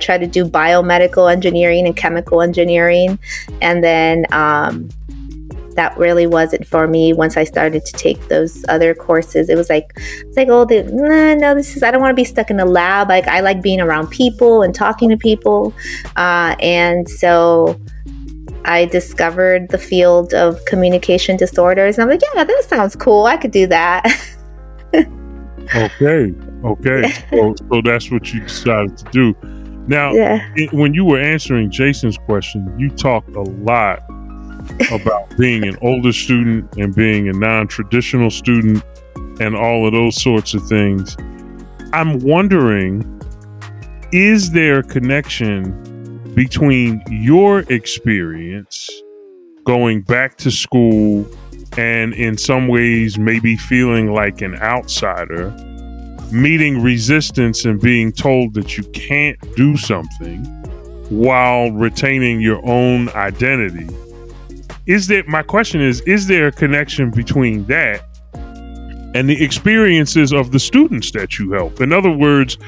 tried to do biomedical engineering and chemical engineering. And then that really wasn't for me. Once I started to take those other courses, I don't want to be stuck in a lab. Like, I like being around people and talking to people. And so I discovered the field of communication disorders, and I'm like, yeah, that sounds cool. I could do that. Okay. So that's what you decided to do. Now, when you were answering Jason's question, you talked a lot about being an older student and being a non-traditional student and all of those sorts of things. I'm wondering, is there a connection between your experience going back to school and in some ways maybe feeling like an outsider, meeting resistance and being told that you can't do something while retaining your own identity? My question is there a connection between that and the experiences of the students that you help? In other words,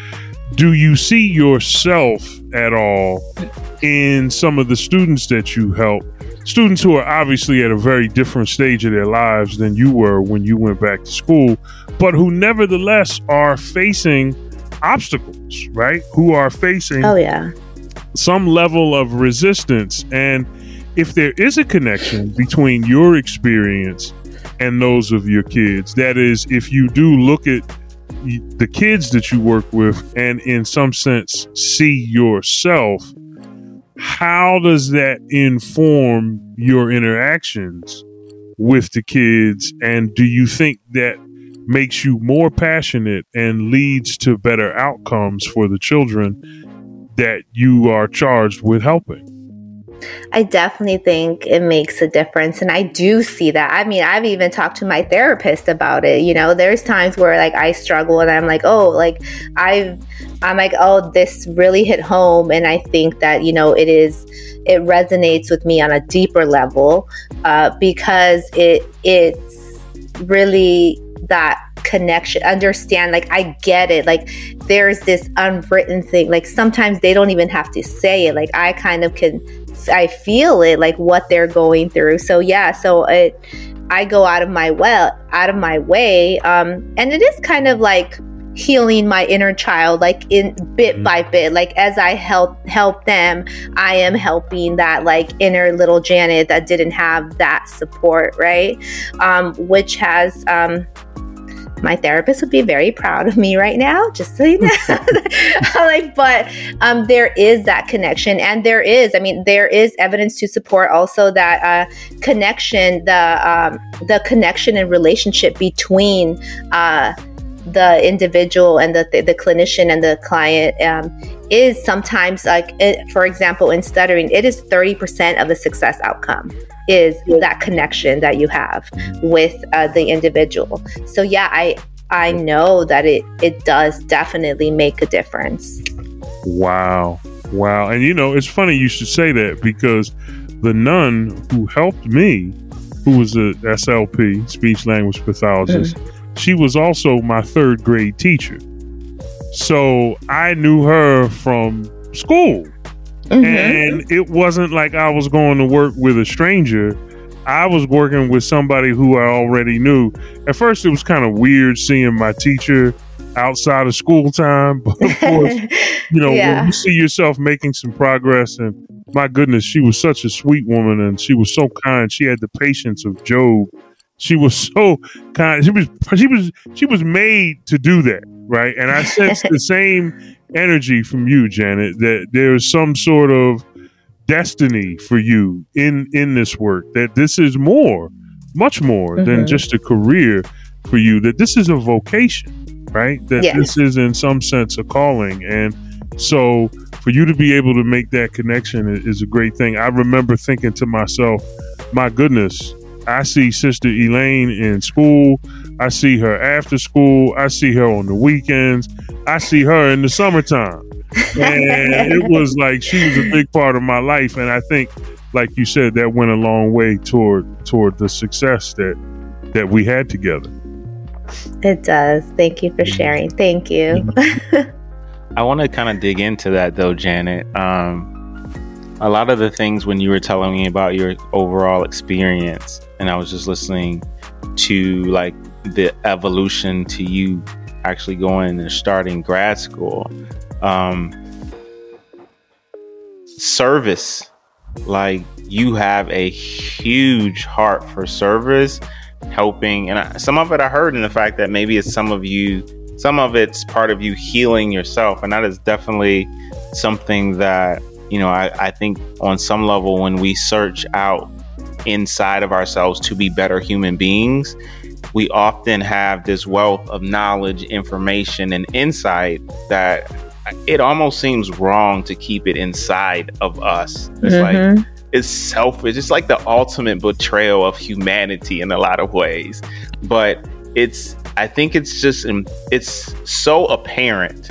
do you see yourself at all in some of the students that you help? Students who are obviously at a very different stage of their lives than you were when you went back to school, but who nevertheless are facing obstacles, right? Who are facing some level of resistance. And if there is a connection between your experience and those of your kids, that is, if you do look at the kids that you work with and in some sense see yourself, how does that inform your interactions with the kids? And do you think that makes you more passionate and leads to better outcomes for the children that you are charged with helping? I definitely think it makes a difference. And I do see that. I mean, I've even talked to my therapist about it. You know, there's times where like I struggle and I'm like, oh, like I'm like, oh, this really hit home. And I think that, you know, it resonates with me on a deeper level because it's really that connection, understand, like I get it, like there's this unwritten thing, like sometimes they don't even have to say it, like I kind of can, I feel it, like what they're going through. So yeah, so I go out of my way and it is kind of like healing my inner child, like in bit by bit, like as I help them, I am helping that like inner little Janet that didn't have that support, right? Which has my therapist would be very proud of me right now, just so you know. Like, but there is that connection, and there is evidence to support also that connection, the connection and relationship between the individual and the clinician and the client is sometimes like, for example, in stuttering, it is 30% of the success outcome is that connection that you have with the individual. So yeah, I know that it does definitely make a difference. Wow. And you know, it's funny you should say that, because the nun who helped me, who was a SLP, speech language pathologist, she was also my third grade teacher. So I knew her from school. And it wasn't like I was going to work with a stranger. I was working with somebody who I already knew. At first, it was kind of weird seeing my teacher outside of school time. But of course, you know, when you see yourself making some progress, and my goodness, she was such a sweet woman, and she was so kind. She had the patience of Job. She was so kind. She was made to do that, right? And I sense the same energy from you, Janet, that there's some sort of destiny for you in this work, that this is much more than just a career for you, that this is a vocation, right? That this is in some sense a calling. And so for you to be able to make that connection is a great thing. I remember thinking to myself, my goodness, I see Sister Elaine in school. I see her after school. I see her on the weekends. I see her in the summertime. And it was like she was a big part of my life. And I think, like you said, that went a long way toward the success that we had together. It does. Thank you for sharing. Thank you. I want to kind of dig into that, though, Janet. A lot of the things when you were telling me about your overall experience, and I was just listening to like the evolution to you actually going and starting grad school, service, like you have a huge heart for service, helping. And some of it I heard in the fact that maybe it's some of you, some of it's part of you healing yourself. And that is definitely something that, you know, I think on some level, when we search out inside of ourselves to be better human beings, we often have this wealth of knowledge, information, and insight that it almost seems wrong to keep it inside of us. It's like, it's selfish. It's like the ultimate betrayal of humanity in a lot of ways. But it's so apparent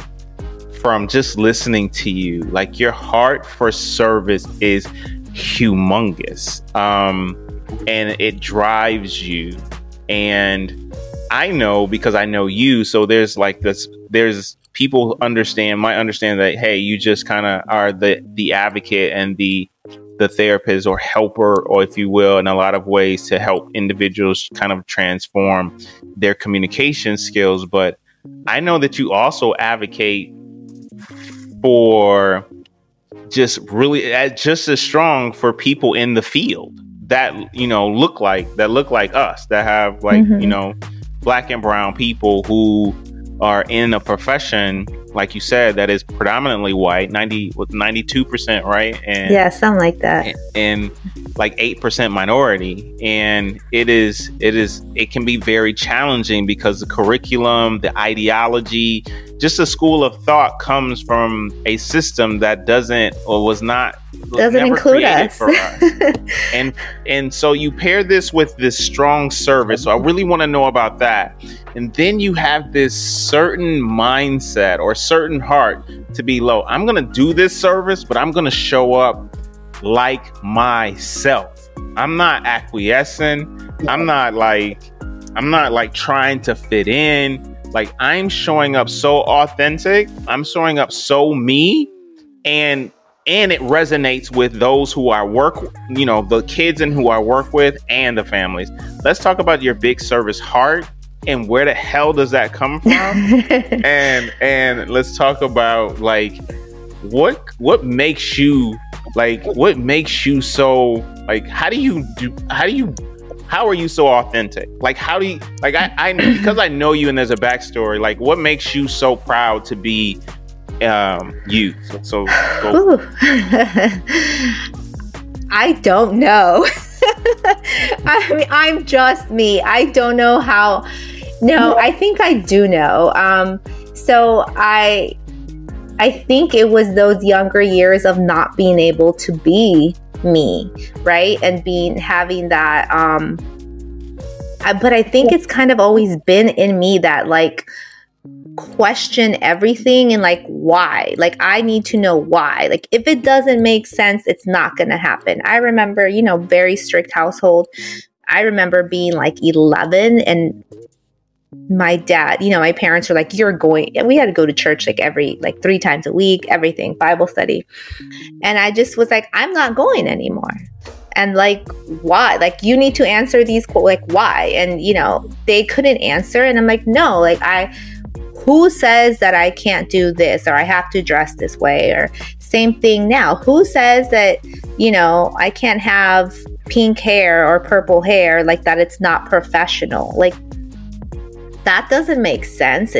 from just listening to you, like your heart for service is humongous, and it drives you. And I know, because I know you, so there's like this, there's people might understand that, hey, you just kind of are the advocate and the therapist or helper, or if you will, in a lot of ways to help individuals kind of transform their communication skills. But I know that you also advocate for just really just as strong for people in the field that, you know, look like us, that have like, you know, Black and brown people who are in a profession like you said, that is predominantly white, 92%, right? And yeah, something like that. And like 8% minority. And it can be very challenging because the curriculum, the ideology, just a school of thought comes from a system that doesn't include us. For us. And so you pair this with this strong service. So I really want to know about that. And then you have this certain mindset or certain heart to be low. I'm going to do this service, but I'm going to show up like myself. I'm not acquiescing. I'm not like trying to fit in. Like, I'm showing up so authentic. I'm showing up so me. And it resonates with those who I work, the kids and who I work with and the families. Let's talk about your big service heart and where the hell does that come from? and let's talk about like what makes you so like how are you so authentic? Like, how do you, like, I because I know you and there's a backstory, like what makes you so proud to be you? So go. I don't know. I mean, I'm just me. I don't know how. No, I think I do know. So I think it was those younger years of not being able to be me, right? And having that. But I think it's kind of always been in me that like question everything and like why. Like, I need to know why. Like, if it doesn't make sense, it's not gonna happen. I remember, very strict household. I remember being like 11 and my dad, my parents were like, we had to go to church like every, like 3 times a week, everything, Bible study. And I just was like, I'm not going anymore. And like, why? Like, you need to answer these, like, why? And, they couldn't answer. And I'm like, no, like, who says that I can't do this, or I have to dress this way? Or same thing now. Who says that, I can't have pink hair or purple hair, like that it's not professional? Like, that doesn't make sense.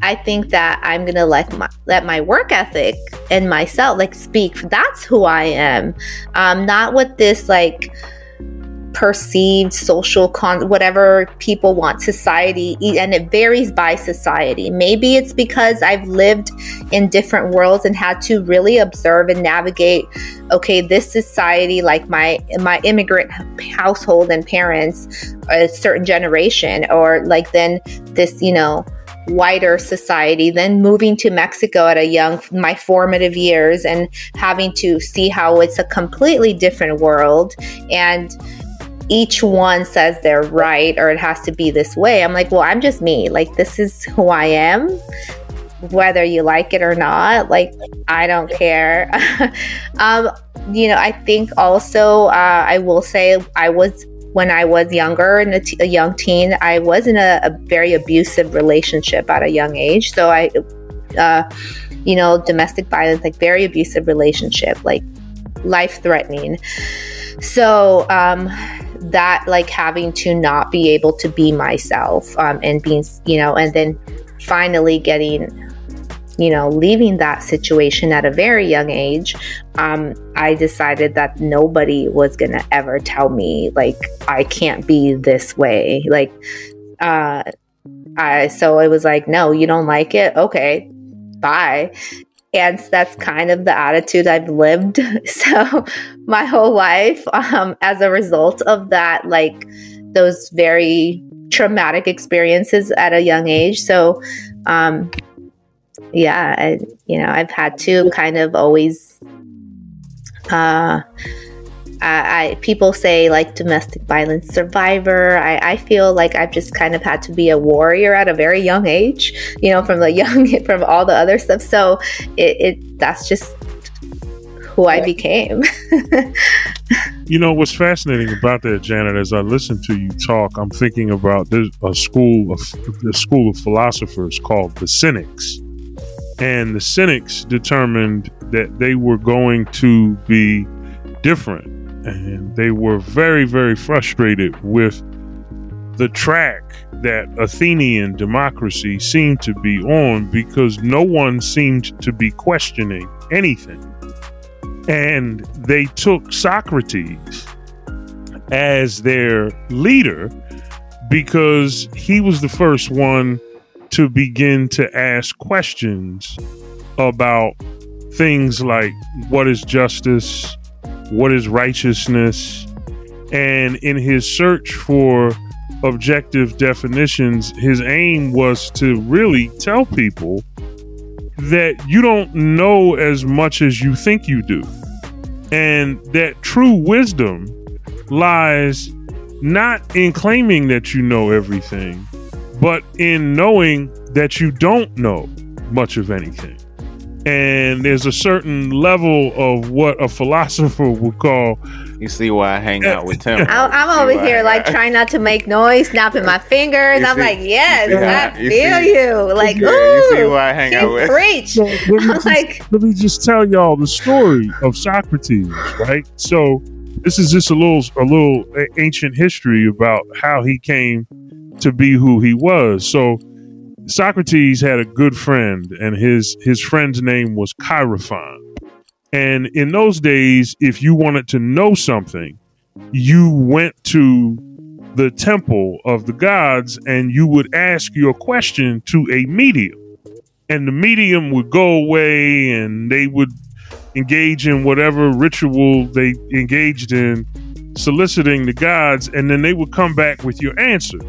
I think that I'm going to let my work ethic and myself like speak. That's who I am. Not what this like perceived social whatever people want society, and it varies by society. Maybe it's because I've lived in different worlds and had to really observe and navigate, okay, this society, like my immigrant household and parents, a certain generation, or like then this, wider society, then moving to Mexico at my formative years and having to see how it's a completely different world, and each one says they're right or it has to be this way. I'm like, well, I'm just me. Like, this is who I am, whether you like it or not. Like, I don't care. I think also I will say when I was younger and a young teen, I was in a very abusive relationship at a young age. So I, domestic violence, like very abusive relationship, like life-threatening. So that like having to not be able to be myself and being, and then finally getting, leaving that situation at a very young age, I decided that nobody was going to ever tell me, like, I can't be this way. Like, so it was like, no, you don't like it? Okay, bye. And that's kind of the attitude I've lived. So my whole life, as a result of that, like those very traumatic experiences at a young age. So, yeah, I've had to kind of always, people say like domestic violence survivor. I feel like I've just kind of had to be a warrior at a very young age, from all the other stuff. So that's just who I became. What's fascinating about that, Janet, as I listen to you talk, I'm thinking about the school of philosophers called the Cynics. And the Cynics determined that they were going to be different. And they were very, very frustrated with the track that Athenian democracy seemed to be on, because no one seemed to be questioning anything. And they took Socrates as their leader because he was the first one to begin to ask questions about things like, what is justice? What is righteousness? And in his search for objective definitions, his aim was to really tell people that you don't know as much as you think you do, and that true wisdom lies not in claiming that you know everything, but in knowing that you don't know much of anything. And there's a certain level of what a philosopher would call... You see why I hang out with Tim. I'm over here like trying not to make noise, snapping my fingers. I'm like, yes, I feel you. Like, ooh, you see why I hang out with. Preach. Let me just tell y'all the story of Socrates, right? So this is just a little ancient history about how he came to be who he was. So Socrates had a good friend, and his friend's name was Chaerephon. And in those days, if you wanted to know something, you went to the temple of the gods and you would ask your question to a medium. And the medium would go away and they would engage in whatever ritual they engaged in, soliciting the gods, and then they would come back with your answer.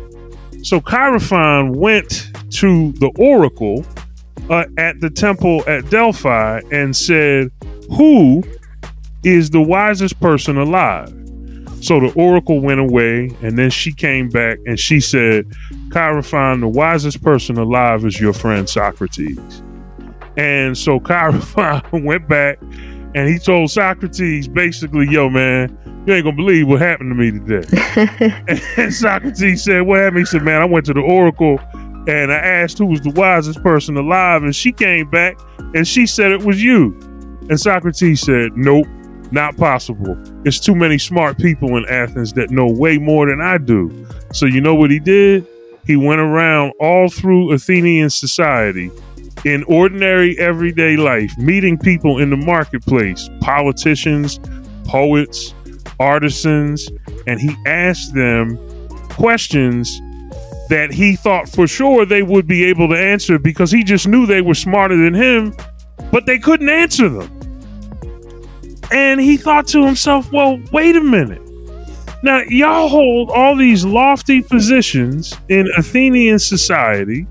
So Chaerephon went to the oracle at the temple at Delphi and said, "Who is the wisest person alive?" So the oracle went away, and then she came back and she said, "Chaerephon, the wisest person alive is your friend Socrates." And so Chaerephon went back and he told Socrates basically, "Yo, man, you ain't gonna believe what happened to me today." And Socrates said, "What happened?" He said, "Man, I went to the oracle and I asked who was the wisest person alive, and she came back and she said it was you." And Socrates said, "Nope, not possible. It's too many smart people in Athens that know way more than I do." So you know what he did? He went around all through Athenian society, in ordinary everyday life, meeting people in the marketplace, politicians, poets, artisans, and he asked them questions that he thought for sure they would be able to answer because he just knew they were smarter than him, but they couldn't answer them. And he thought to himself, well, wait a minute. Now, y'all hold all these lofty positions in Athenian society.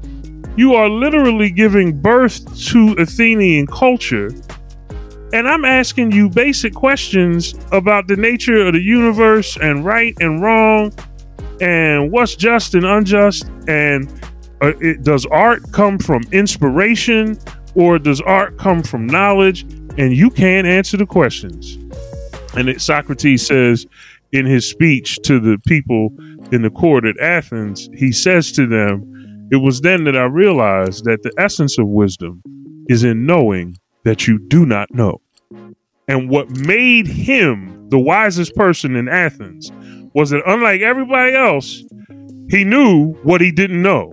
You are literally giving birth to Athenian culture. And I'm asking you basic questions about the nature of the universe and right and wrong and what's just and unjust. And does art come from inspiration or does art come from knowledge? And you can't answer the questions. And Socrates says in his speech to the people in the court at Athens, he says to them, "It was then that I realized that the essence of wisdom is in knowing that you do not know." And what made him the wisest person in Athens was that, unlike everybody else, he knew what he didn't know.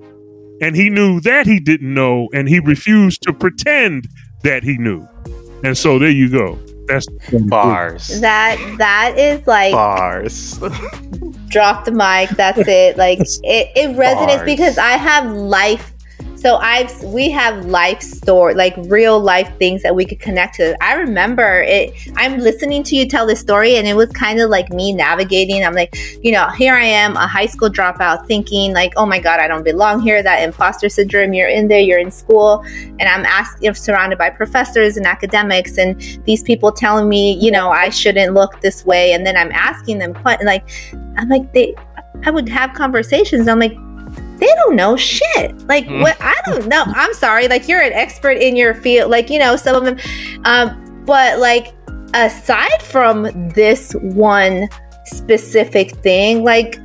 And he knew that he didn't know, and he refused to pretend that he knew. And so there you go. That's bars. That is like bars. Drop the mic. That's it. Like it resonates bars. Because I have life. So we have life story, like real life things that we could connect to. I remember it. I'm listening to you tell this story, and it was kind of like me navigating. I'm like, here I am, a high school dropout, thinking like, oh my God, I don't belong here. That imposter syndrome. You're in there. You're in school, and I'm surrounded by professors and academics, and these people telling me, I shouldn't look this way. And then I'm asking them, I would have conversations. I'm like, they don't know shit. Like, what? I don't know. I'm sorry. Like, you're an expert in your field. Like, some of them. But, like, aside from this one specific thing, like,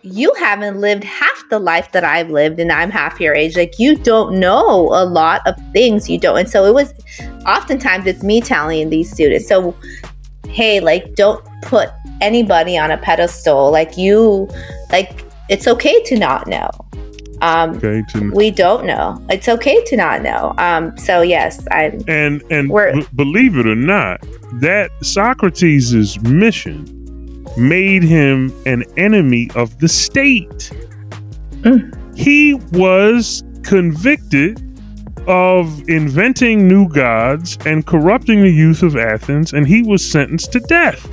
you haven't lived half the life that I've lived, and I'm half your age. Like, you don't know a lot of things you don't. And so it was oftentimes it's me telling these students. So, hey, like, don't put anybody on a pedestal. Like, you, like, It's okay to not know. We don't know. It's okay to not know. So yes, believe it or not, that Socrates' mission made him an enemy of the state. Mm. He was convicted of inventing new gods and corrupting the youth of Athens, and he was sentenced to death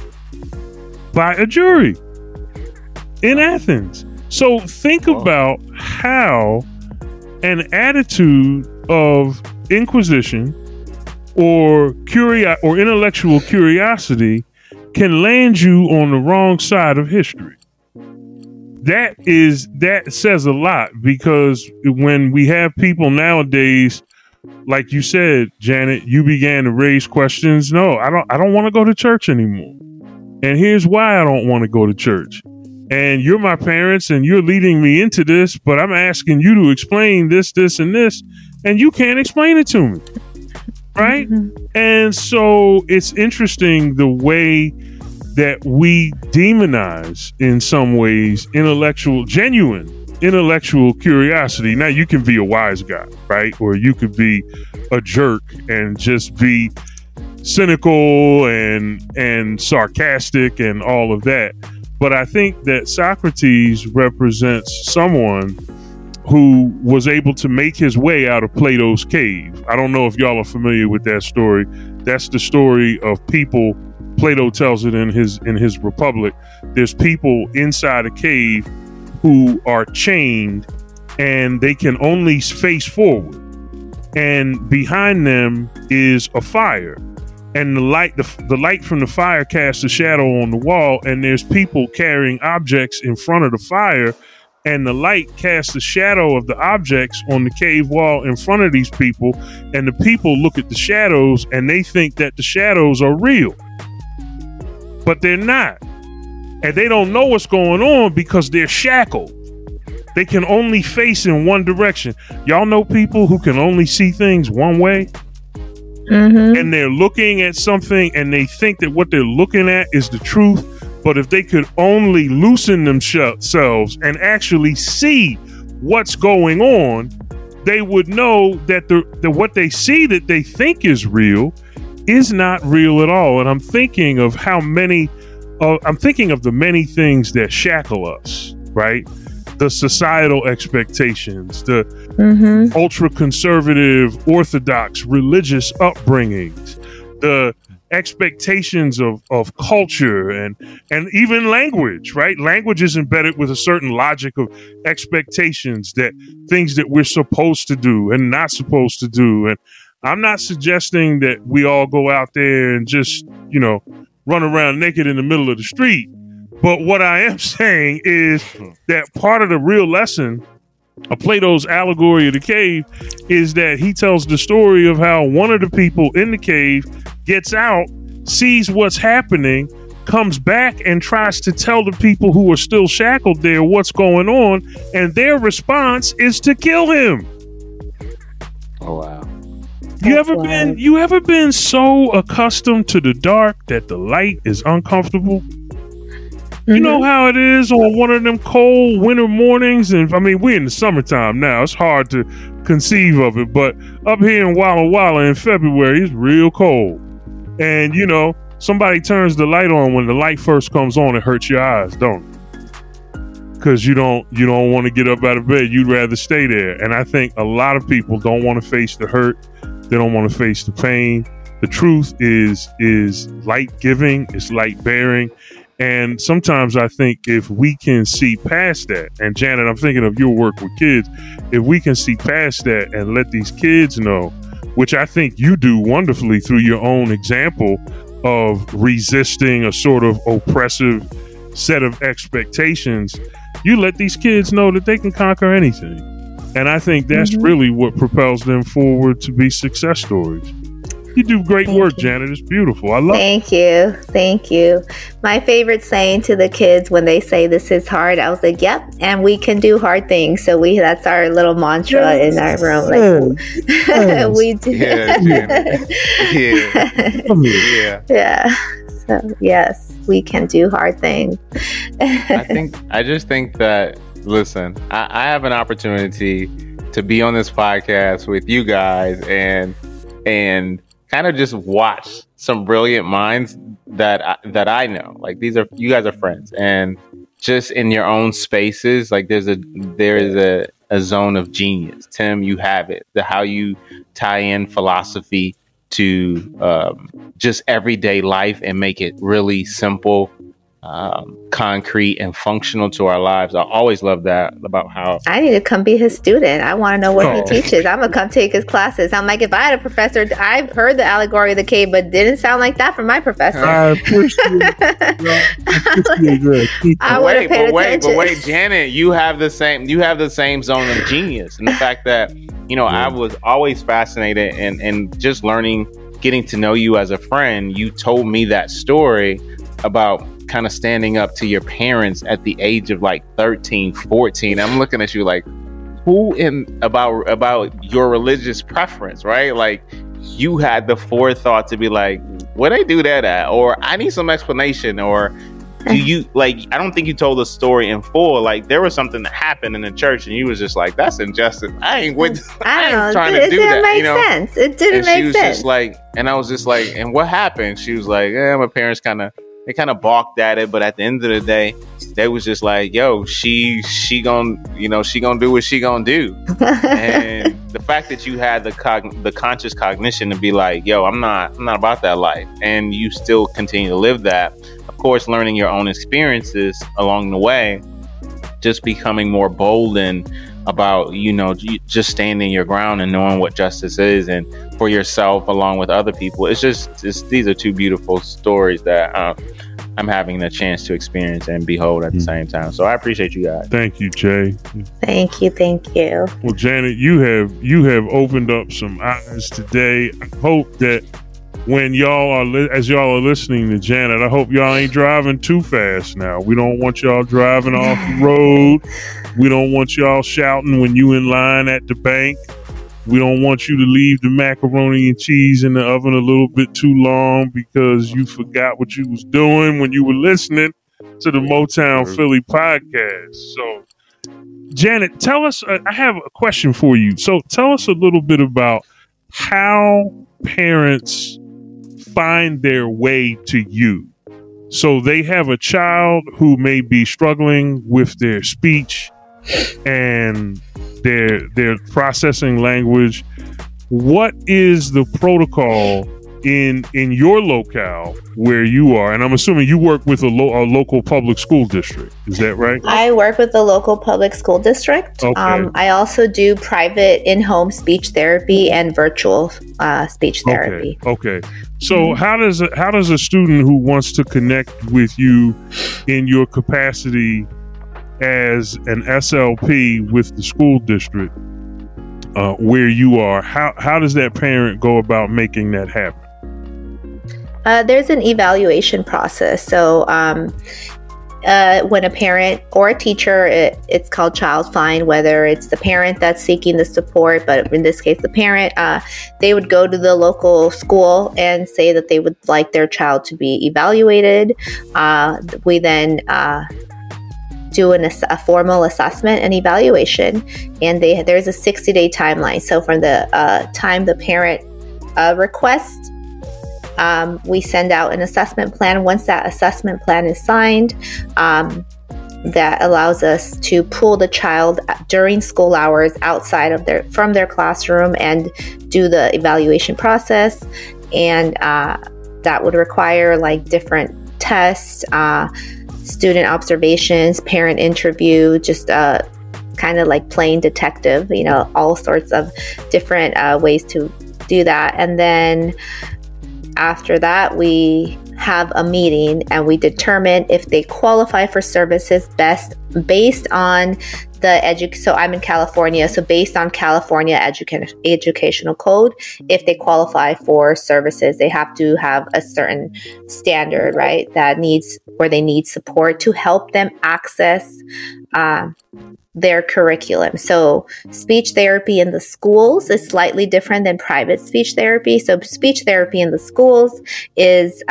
by a jury in Athens. So think about how an attitude of inquisition or intellectual curiosity can land you on the wrong side of history. That says a lot, because when we have people nowadays, like you said, Janet, you began to raise questions. No, I don't want to go to church anymore. And here's why I don't want to go to church. And you're my parents and you're leading me into this, but I'm asking you to explain this, this, and this, and you can't explain it to me. Right? Mm-hmm. And so it's interesting the way that we demonize, in some ways, genuine intellectual curiosity. Now, you can be a wise guy, right? Or you could be a jerk and just be cynical and sarcastic and all of that. But I think that Socrates represents someone who was able to make his way out of Plato's cave. I don't know if y'all are familiar with that story. That's the story of people. Plato tells it in his Republic. There's people inside a cave who are chained and they can only face forward. And behind them is a fire. And the light from the fire casts a shadow on the wall, and there's people carrying objects in front of the fire, and the light casts a shadow of the objects on the cave wall in front of these people, and the people look at the shadows and they think that the shadows are real, but they're not, and they don't know what's going on because they're shackled. They can only face in one direction. Y'all know people who can only see things one way? Mm-hmm. And they're looking at something and they think that what they're looking at is the truth. But if they could only loosen themselves and actually see what's going on, they would know that the what they see that they think is real is not real at all. And I'm thinking of the many things that shackle us, right? The societal expectations, the ultra-conservative, orthodox, religious upbringings, the expectations of culture and even language, right? Language is embedded with a certain logic of expectations, that things that we're supposed to do and not supposed to do. And I'm not suggesting that we all go out there and just, run around naked in the middle of the street. But what I am saying is that part of the real lesson of Plato's allegory of the cave is that he tells the story of how one of the people in the cave gets out, sees what's happening, comes back and tries to tell the people who are still shackled there what's going on, and their response is to kill him. Oh, wow. You ever been so accustomed to the dark that the light is uncomfortable? You know how it is on one of them cold winter mornings? And I mean, we're in the summertime now. It's hard to conceive of it. But up here in Walla Walla in February, it's real cold. And, somebody turns the light on. When the light first comes on, it hurts your eyes, don't it? Because you don't want to get up out of bed. You'd rather stay there. And I think a lot of people don't want to face the hurt. They don't want to face the pain. The truth is light-giving. It's light-bearing. And sometimes I think if we can see past that, and Janet, I'm thinking of your work with kids, if we can see past that and let these kids know, which I think you do wonderfully through your own example of resisting a sort of oppressive set of expectations, you let these kids know that they can conquer anything. And I think that's really what propels them forward to be success stories. You do great work, Janet. It's beautiful. I love it. Thank you. My favorite saying to the kids when they say this is hard, I was like, yep, and we can do hard things. So that's our little mantra in our room. Like, we do. Yeah. So yes, we can do hard things. I just think that Listen, I have an opportunity to be on this podcast with you guys and kind of just watch some brilliant minds that I know. Like, these are, you guys are friends, and just in your own spaces, like there is a zone of genius. Tim, you have it. How you tie in philosophy to just everyday life and make it really simple, concrete, and functional to our lives. I always love that about how I need to come be his student. I want to know what he teaches. I'm gonna come take his classes. I'm like, if I had a professor, I've heard the allegory of the cave, but didn't sound like that from my professor. I would have paid attention. But wait, Janet, you have the same zone of genius, and the fact that I was always fascinated and just learning, getting to know you as a friend. You told me that story about kind of standing up to your parents at the age of like 13, 14. I'm looking at you like, who in about your religious preference, right? Like, you had the forethought to be like, where'd I do that at? Or I need some explanation. Or do you like, I don't think you told the story in full. Like, there was something that happened in the church and you was just like, that's injustice. I ain't trying to do that. It didn't make sense. It didn't make sense. And I was just like, and what happened? She was like, my parents kind of balked at it, but at the end of the day, they was just like, yo, she gonna do what she gonna do. And the fact that you had the conscious cognition to be like, yo, I'm not about that life, and you still continue to live that. Of course, learning your own experiences along the way, just becoming more boldened about, just standing your ground and knowing what justice is, and for yourself along with other people. These are two beautiful stories that I'm having the chance to experience and behold at the same time. So I appreciate you guys. Thank you, Jay. Thank you. Well, Janet, you have opened up some eyes today. I hope that when y'all are listening to Janet, I hope y'all ain't driving too fast now. We don't want y'all driving off the road. We don't want y'all shouting when you in line at the bank. We don't want you to leave the macaroni and cheese in the oven a little bit too long because you forgot what you was doing when you were listening to the Motown Philly podcast. So, Janet, tell us, I have a question for you. So tell us a little bit about how parents find their way to you. So they have a child who may be struggling with their speech and their processing language. What is the protocol in your locale where you are? And I'm assuming you work with a local public school district. Is that right? I work with the local public school district. Okay. I also do private in-home speech therapy and virtual speech therapy. Okay. So how does a student who wants to connect with you in your capacity as an SLP with the school district where you are, how does that parent go about making that happen? There's an evaluation process. So when a parent or a teacher, it's called Child Find, whether it's the parent that's seeking the support, but in this case, the parent, they would go to the local school and say that they would like their child to be evaluated. We then do a formal assessment and evaluation, and there's a 60-day timeline. So from the time the parent requests, we send out an assessment plan. Once that assessment plan is signed, that allows us to pull the child during school hours outside of from their classroom and do the evaluation process. And that would require like different tests, student observations, parent interview, just kind of like playing detective, all sorts of different ways to do that. And then after that, we have a meeting and we determine if they qualify for services best based on the so I'm in California, so based on California educational code, if they qualify for services, they have to have a certain standard, right? They need support to help them access their curriculum. So speech therapy in the schools is slightly different than private speech therapy. So speech therapy in the schools is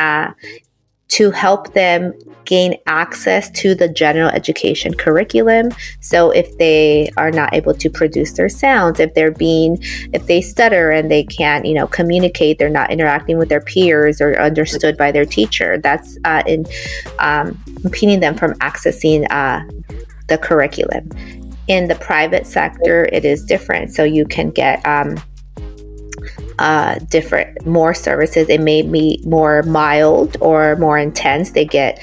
to help them gain access to the general education curriculum. So if they are not able to produce their sounds, if they stutter and they can't, communicate, they're not interacting with their peers or understood by their teacher, that's impeding them from accessing the curriculum. In the private sector, it is different. So you can get more services. It may be more mild or more intense. They get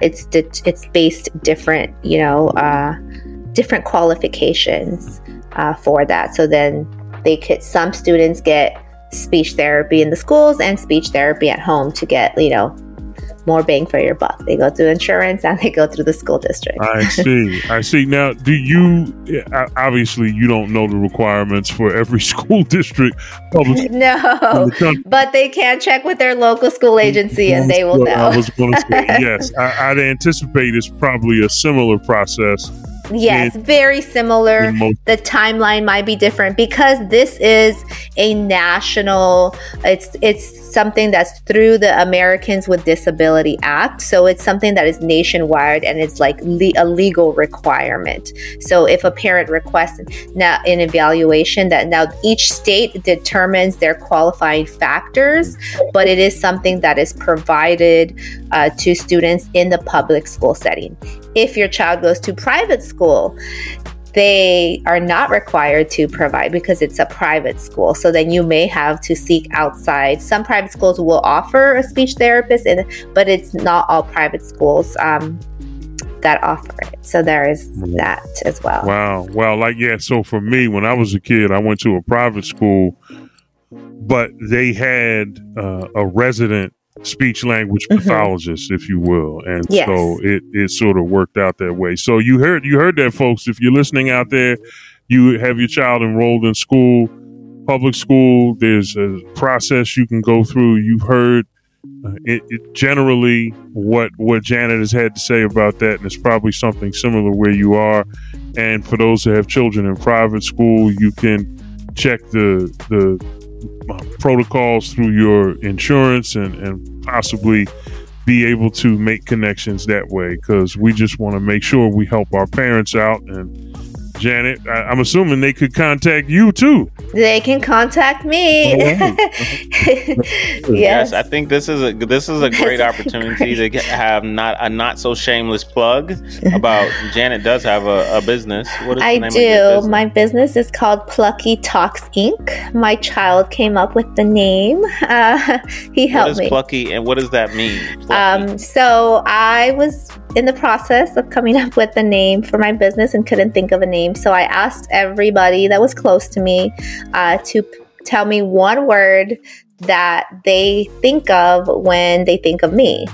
it's based different, different qualifications for that. So then some students get speech therapy in the schools and speech therapy at home to get more bang for your buck. They go through insurance and they go through the school district. I see. Now, do you, obviously you don't know the requirements for every school district. No, but they can check with their local school agency and they will know. I was going to say, yes, I'd anticipate it's probably a similar process. Yes, very similar. The timeline might be different because this is a national, it's something that's through the Americans with Disability Act. So it's something that is nationwide and it's like a legal requirement. So if a parent requests now an evaluation, that now each state determines their qualifying factors, but it is something that is provided to students in the public school setting. If your child goes to private school, they are not required to provide because it's a private school. So then you may have to seek outside. Some private schools will offer a speech therapist, but it's not all private schools that offer it. So there is that as well. Wow. Well, so for me, when I was a kid, I went to a private school, but they had a resident speech language pathologist, if you will, and yes. So it sort of worked out that way. So you heard that, folks. If you're listening out there, you have your child enrolled in school, public school, there's a process you can go through. You've heard generally what Janet has had to say about that, and it's probably something similar where you are. And for those that have children in private school, you can check the protocols through your insurance and possibly be able to make connections that way, because we just want to make sure we help our parents out. And Janet, I'm assuming they could contact you too. They can contact me. Yes, I think this is a great opportunity to have a not so shameless plug about Janet does have a business. What is the name of your business? My business is called Plucky Talks Inc. My child came up with the name. He helped me. What is Plucky and what does that mean? So I was in the process of coming up with a name for my business and couldn't think of a name. So I asked everybody that was close to me to tell me one word that they think of when they think of me.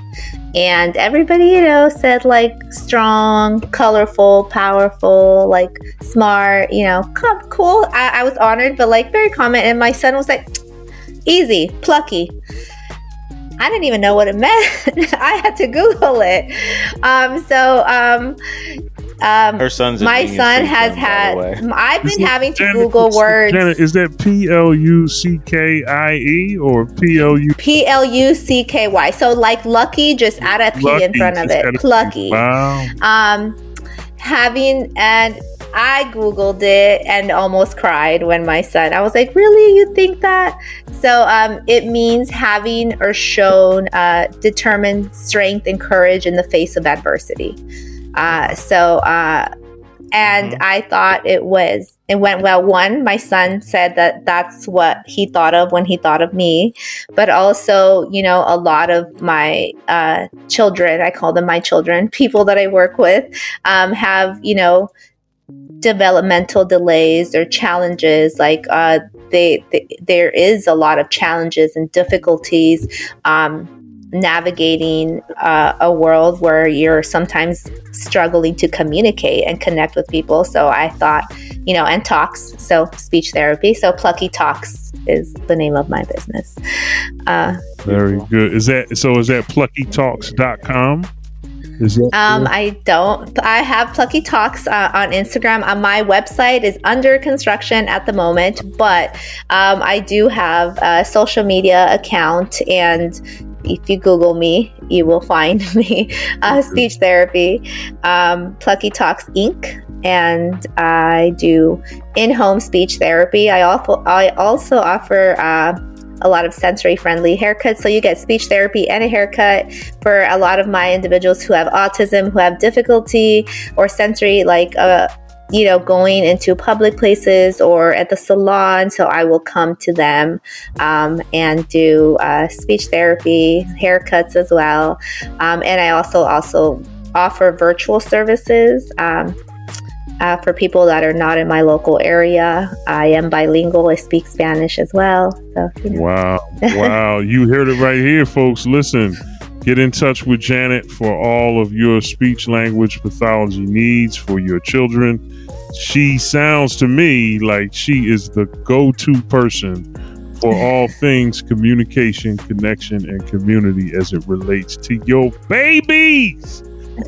And everybody, said like strong, colorful, powerful, like smart, cool. I was honored, but very common. And my son was like, easy, plucky. I didn't even know what it meant. I had to Google it. My son has I've been having to Google words. Janet, is that P-L-U-C-K-I-E or P-L-U? P-L-U-C-K-Y. So like lucky, just add a P lucky, in front of it. Plucky. Wow. I Googled it and almost cried when my son, I was like, really, you think that? So it means having or shown determined strength and courage in the face of adversity. And I thought it went well. One, my son said that that's what he thought of when he thought of me, but also, a lot of my children, I call them my children, people that I work with have, developmental delays or challenges. There is a lot of challenges and difficulties navigating a world where you're sometimes struggling to communicate and connect with people. So I thought, and talks, so speech therapy. So Plucky Talks is the name of my business. Very good. Is that pluckytalks.com? I have Plucky Talks on Instagram. My website is under construction at the moment, but I do have a social media account, and if you Google me, you will find me, Speech Therapy, Plucky Talks Inc. And I do in-home speech therapy. I also offer a lot of sensory-friendly haircuts. So you get speech therapy and a haircut for a lot of my individuals who have autism, who have difficulty or sensory, like going into public places or at the salon. So I will come to them and do speech therapy, haircuts as well. And I also offer virtual services for people that are not in my local area. I am bilingual. I speak Spanish as well. So, Wow. You heard it right here, folks. Listen, get in touch with Janet for all of your speech language pathology needs for your children. She sounds to me like she is the go-to person for all things communication, connection, and community as it relates to your babies.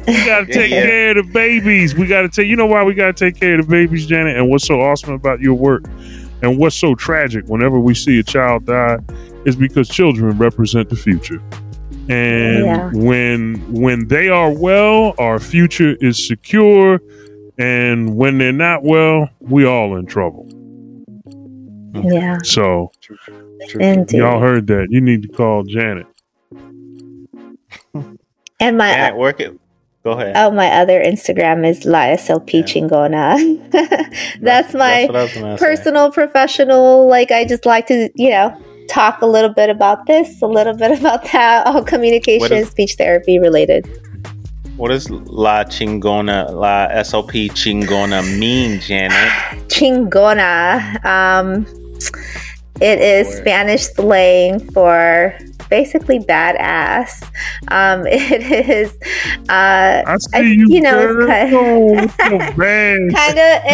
We got to take care of the babies. You know why we got to take care of the babies, Janet? And what's so awesome about your work and what's so tragic whenever we see a child die is because children represent the future. And when they are well, our future is secure. And when they're not well, we all in trouble. Yeah. So y'all heard that. You need to call Janet. And my Janet, work it. Go ahead. Oh, my other Instagram is La SLP chingona. That's my personal, professional. Like, I just like to, talk a little bit about this, a little bit about that, all communication, speech therapy related. What does La SLP chingona mean, Janet? Chingona. It is Spanish slang for basically badass. It is, I see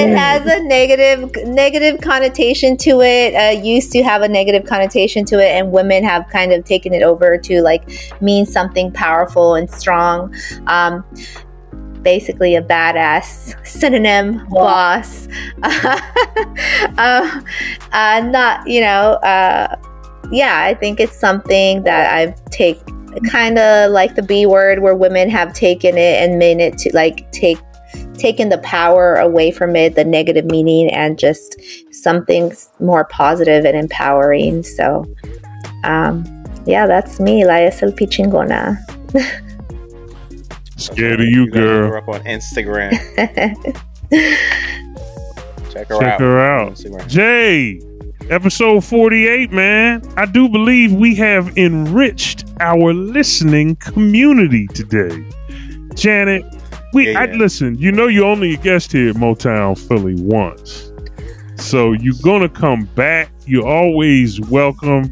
it has a negative connotation to it. Used to have a negative connotation to it, and women have kind of taken it over to like mean something powerful and strong. Basically a badass synonym, boss. I think it's something that I've taken, kind of like the B word, where women have taken it and made it to like taken the power away from it, the negative meaning, and just something more positive and empowering. So, that's me, La SLP chingona. Scared of you, girl. We're up on Instagram. Check her out. Instagram. Jay. Episode 48, man. I do believe we have enriched our listening community today. Janet, listen, you're only a guest here at Motown Philly once. So you're going to come back. You're always welcome.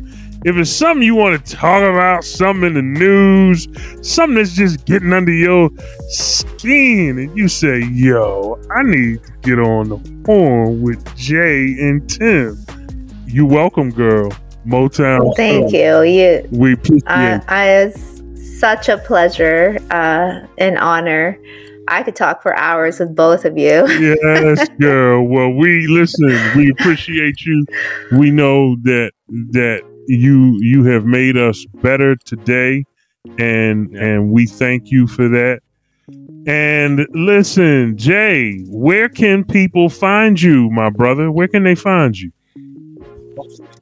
If it's something you want to talk about, something in the news, something that's just getting under your skin, and you say, yo, I need to get on the horn with Jay and Tim. You welcome, girl. Motown. Thank you. We appreciate it. It's such a pleasure and honor. I could talk for hours with both of you. Yes, girl. Well, we appreciate you. We know that you have made us better today, and we thank you for that. And listen, Jay, where can people find you, my brother? Where can they find you?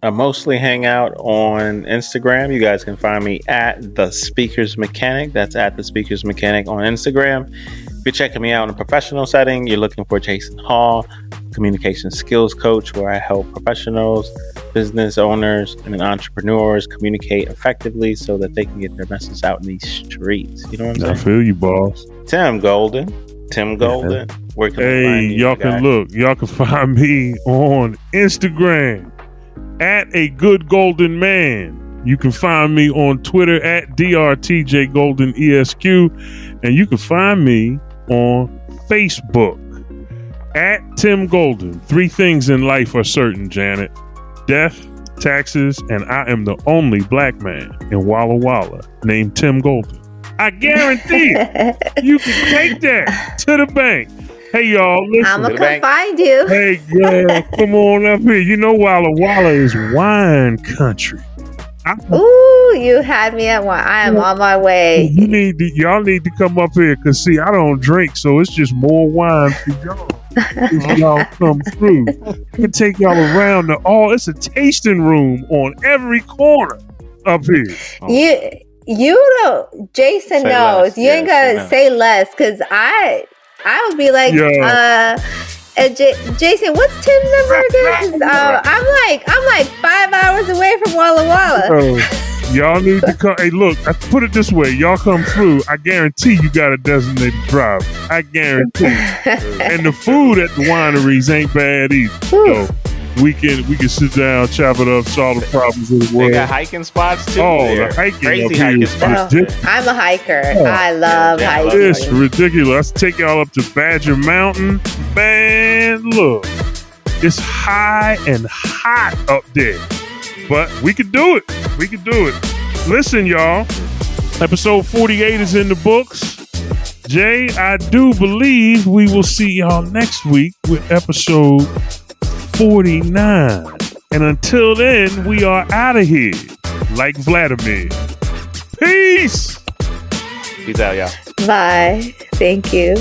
I mostly hang out on Instagram. You guys can find me at The Speaker's Mechanic. That's at The Speaker's Mechanic on Instagram. If you're checking me out in a professional setting, you're looking for Jason Hall, communication skills coach, where I help professionals, business owners, and entrepreneurs communicate effectively so that they can get their message out in these streets. You know what I'm saying? I feel you, boss. Tim Golden. Yeah. Where can I find you? Y'all can find me on Instagram at A Good Golden Man. You can find me on Twitter at DRTJGoldenESQ, and you can find me on Facebook at Tim Golden. 3 things in life are certain, Janet: death, taxes, and I am the only black man in Walla Walla named Tim Golden. I guarantee it. You can take that to the bank. Hey, y'all, listen. I'm going to come find you. Hey, girl, come on up here. You know, Walla Walla is wine country. Ooh, you had me at one. I am on my way. You need to, y'all need to come up here because, see, I don't drink, so it's just more wine for y'all if y'all come through. I can take y'all around to all. It's a tasting room on every corner up here. Oh. You don't, Jason say knows. Less. You ain't gonna say less because I would be like, Jason, what's Tim's number again? I'm like 5 hours away from Walla Walla. Y'all need to come. Hey, look, I put it this way. Y'all come through. I guarantee you got a designated driver. I guarantee. And the food at the wineries ain't bad either. Ooh. So we can sit down, chop it up, solve the problems of the world. They got hiking spots too. Oh, there. The hiking crazy hiking spots. I'm a hiker. Oh. I love hiking. It's ridiculous. Let's take y'all up to Badger Mountain. Man, look, it's high and hot up there, but we can do it. We can do it. Listen, y'all. Episode 48 is in the books. Jay, I do believe we will see y'all next week with episode 49. And until then, we are out of here like Vladimir. Peace. Peace out, y'all. Bye. Thank you.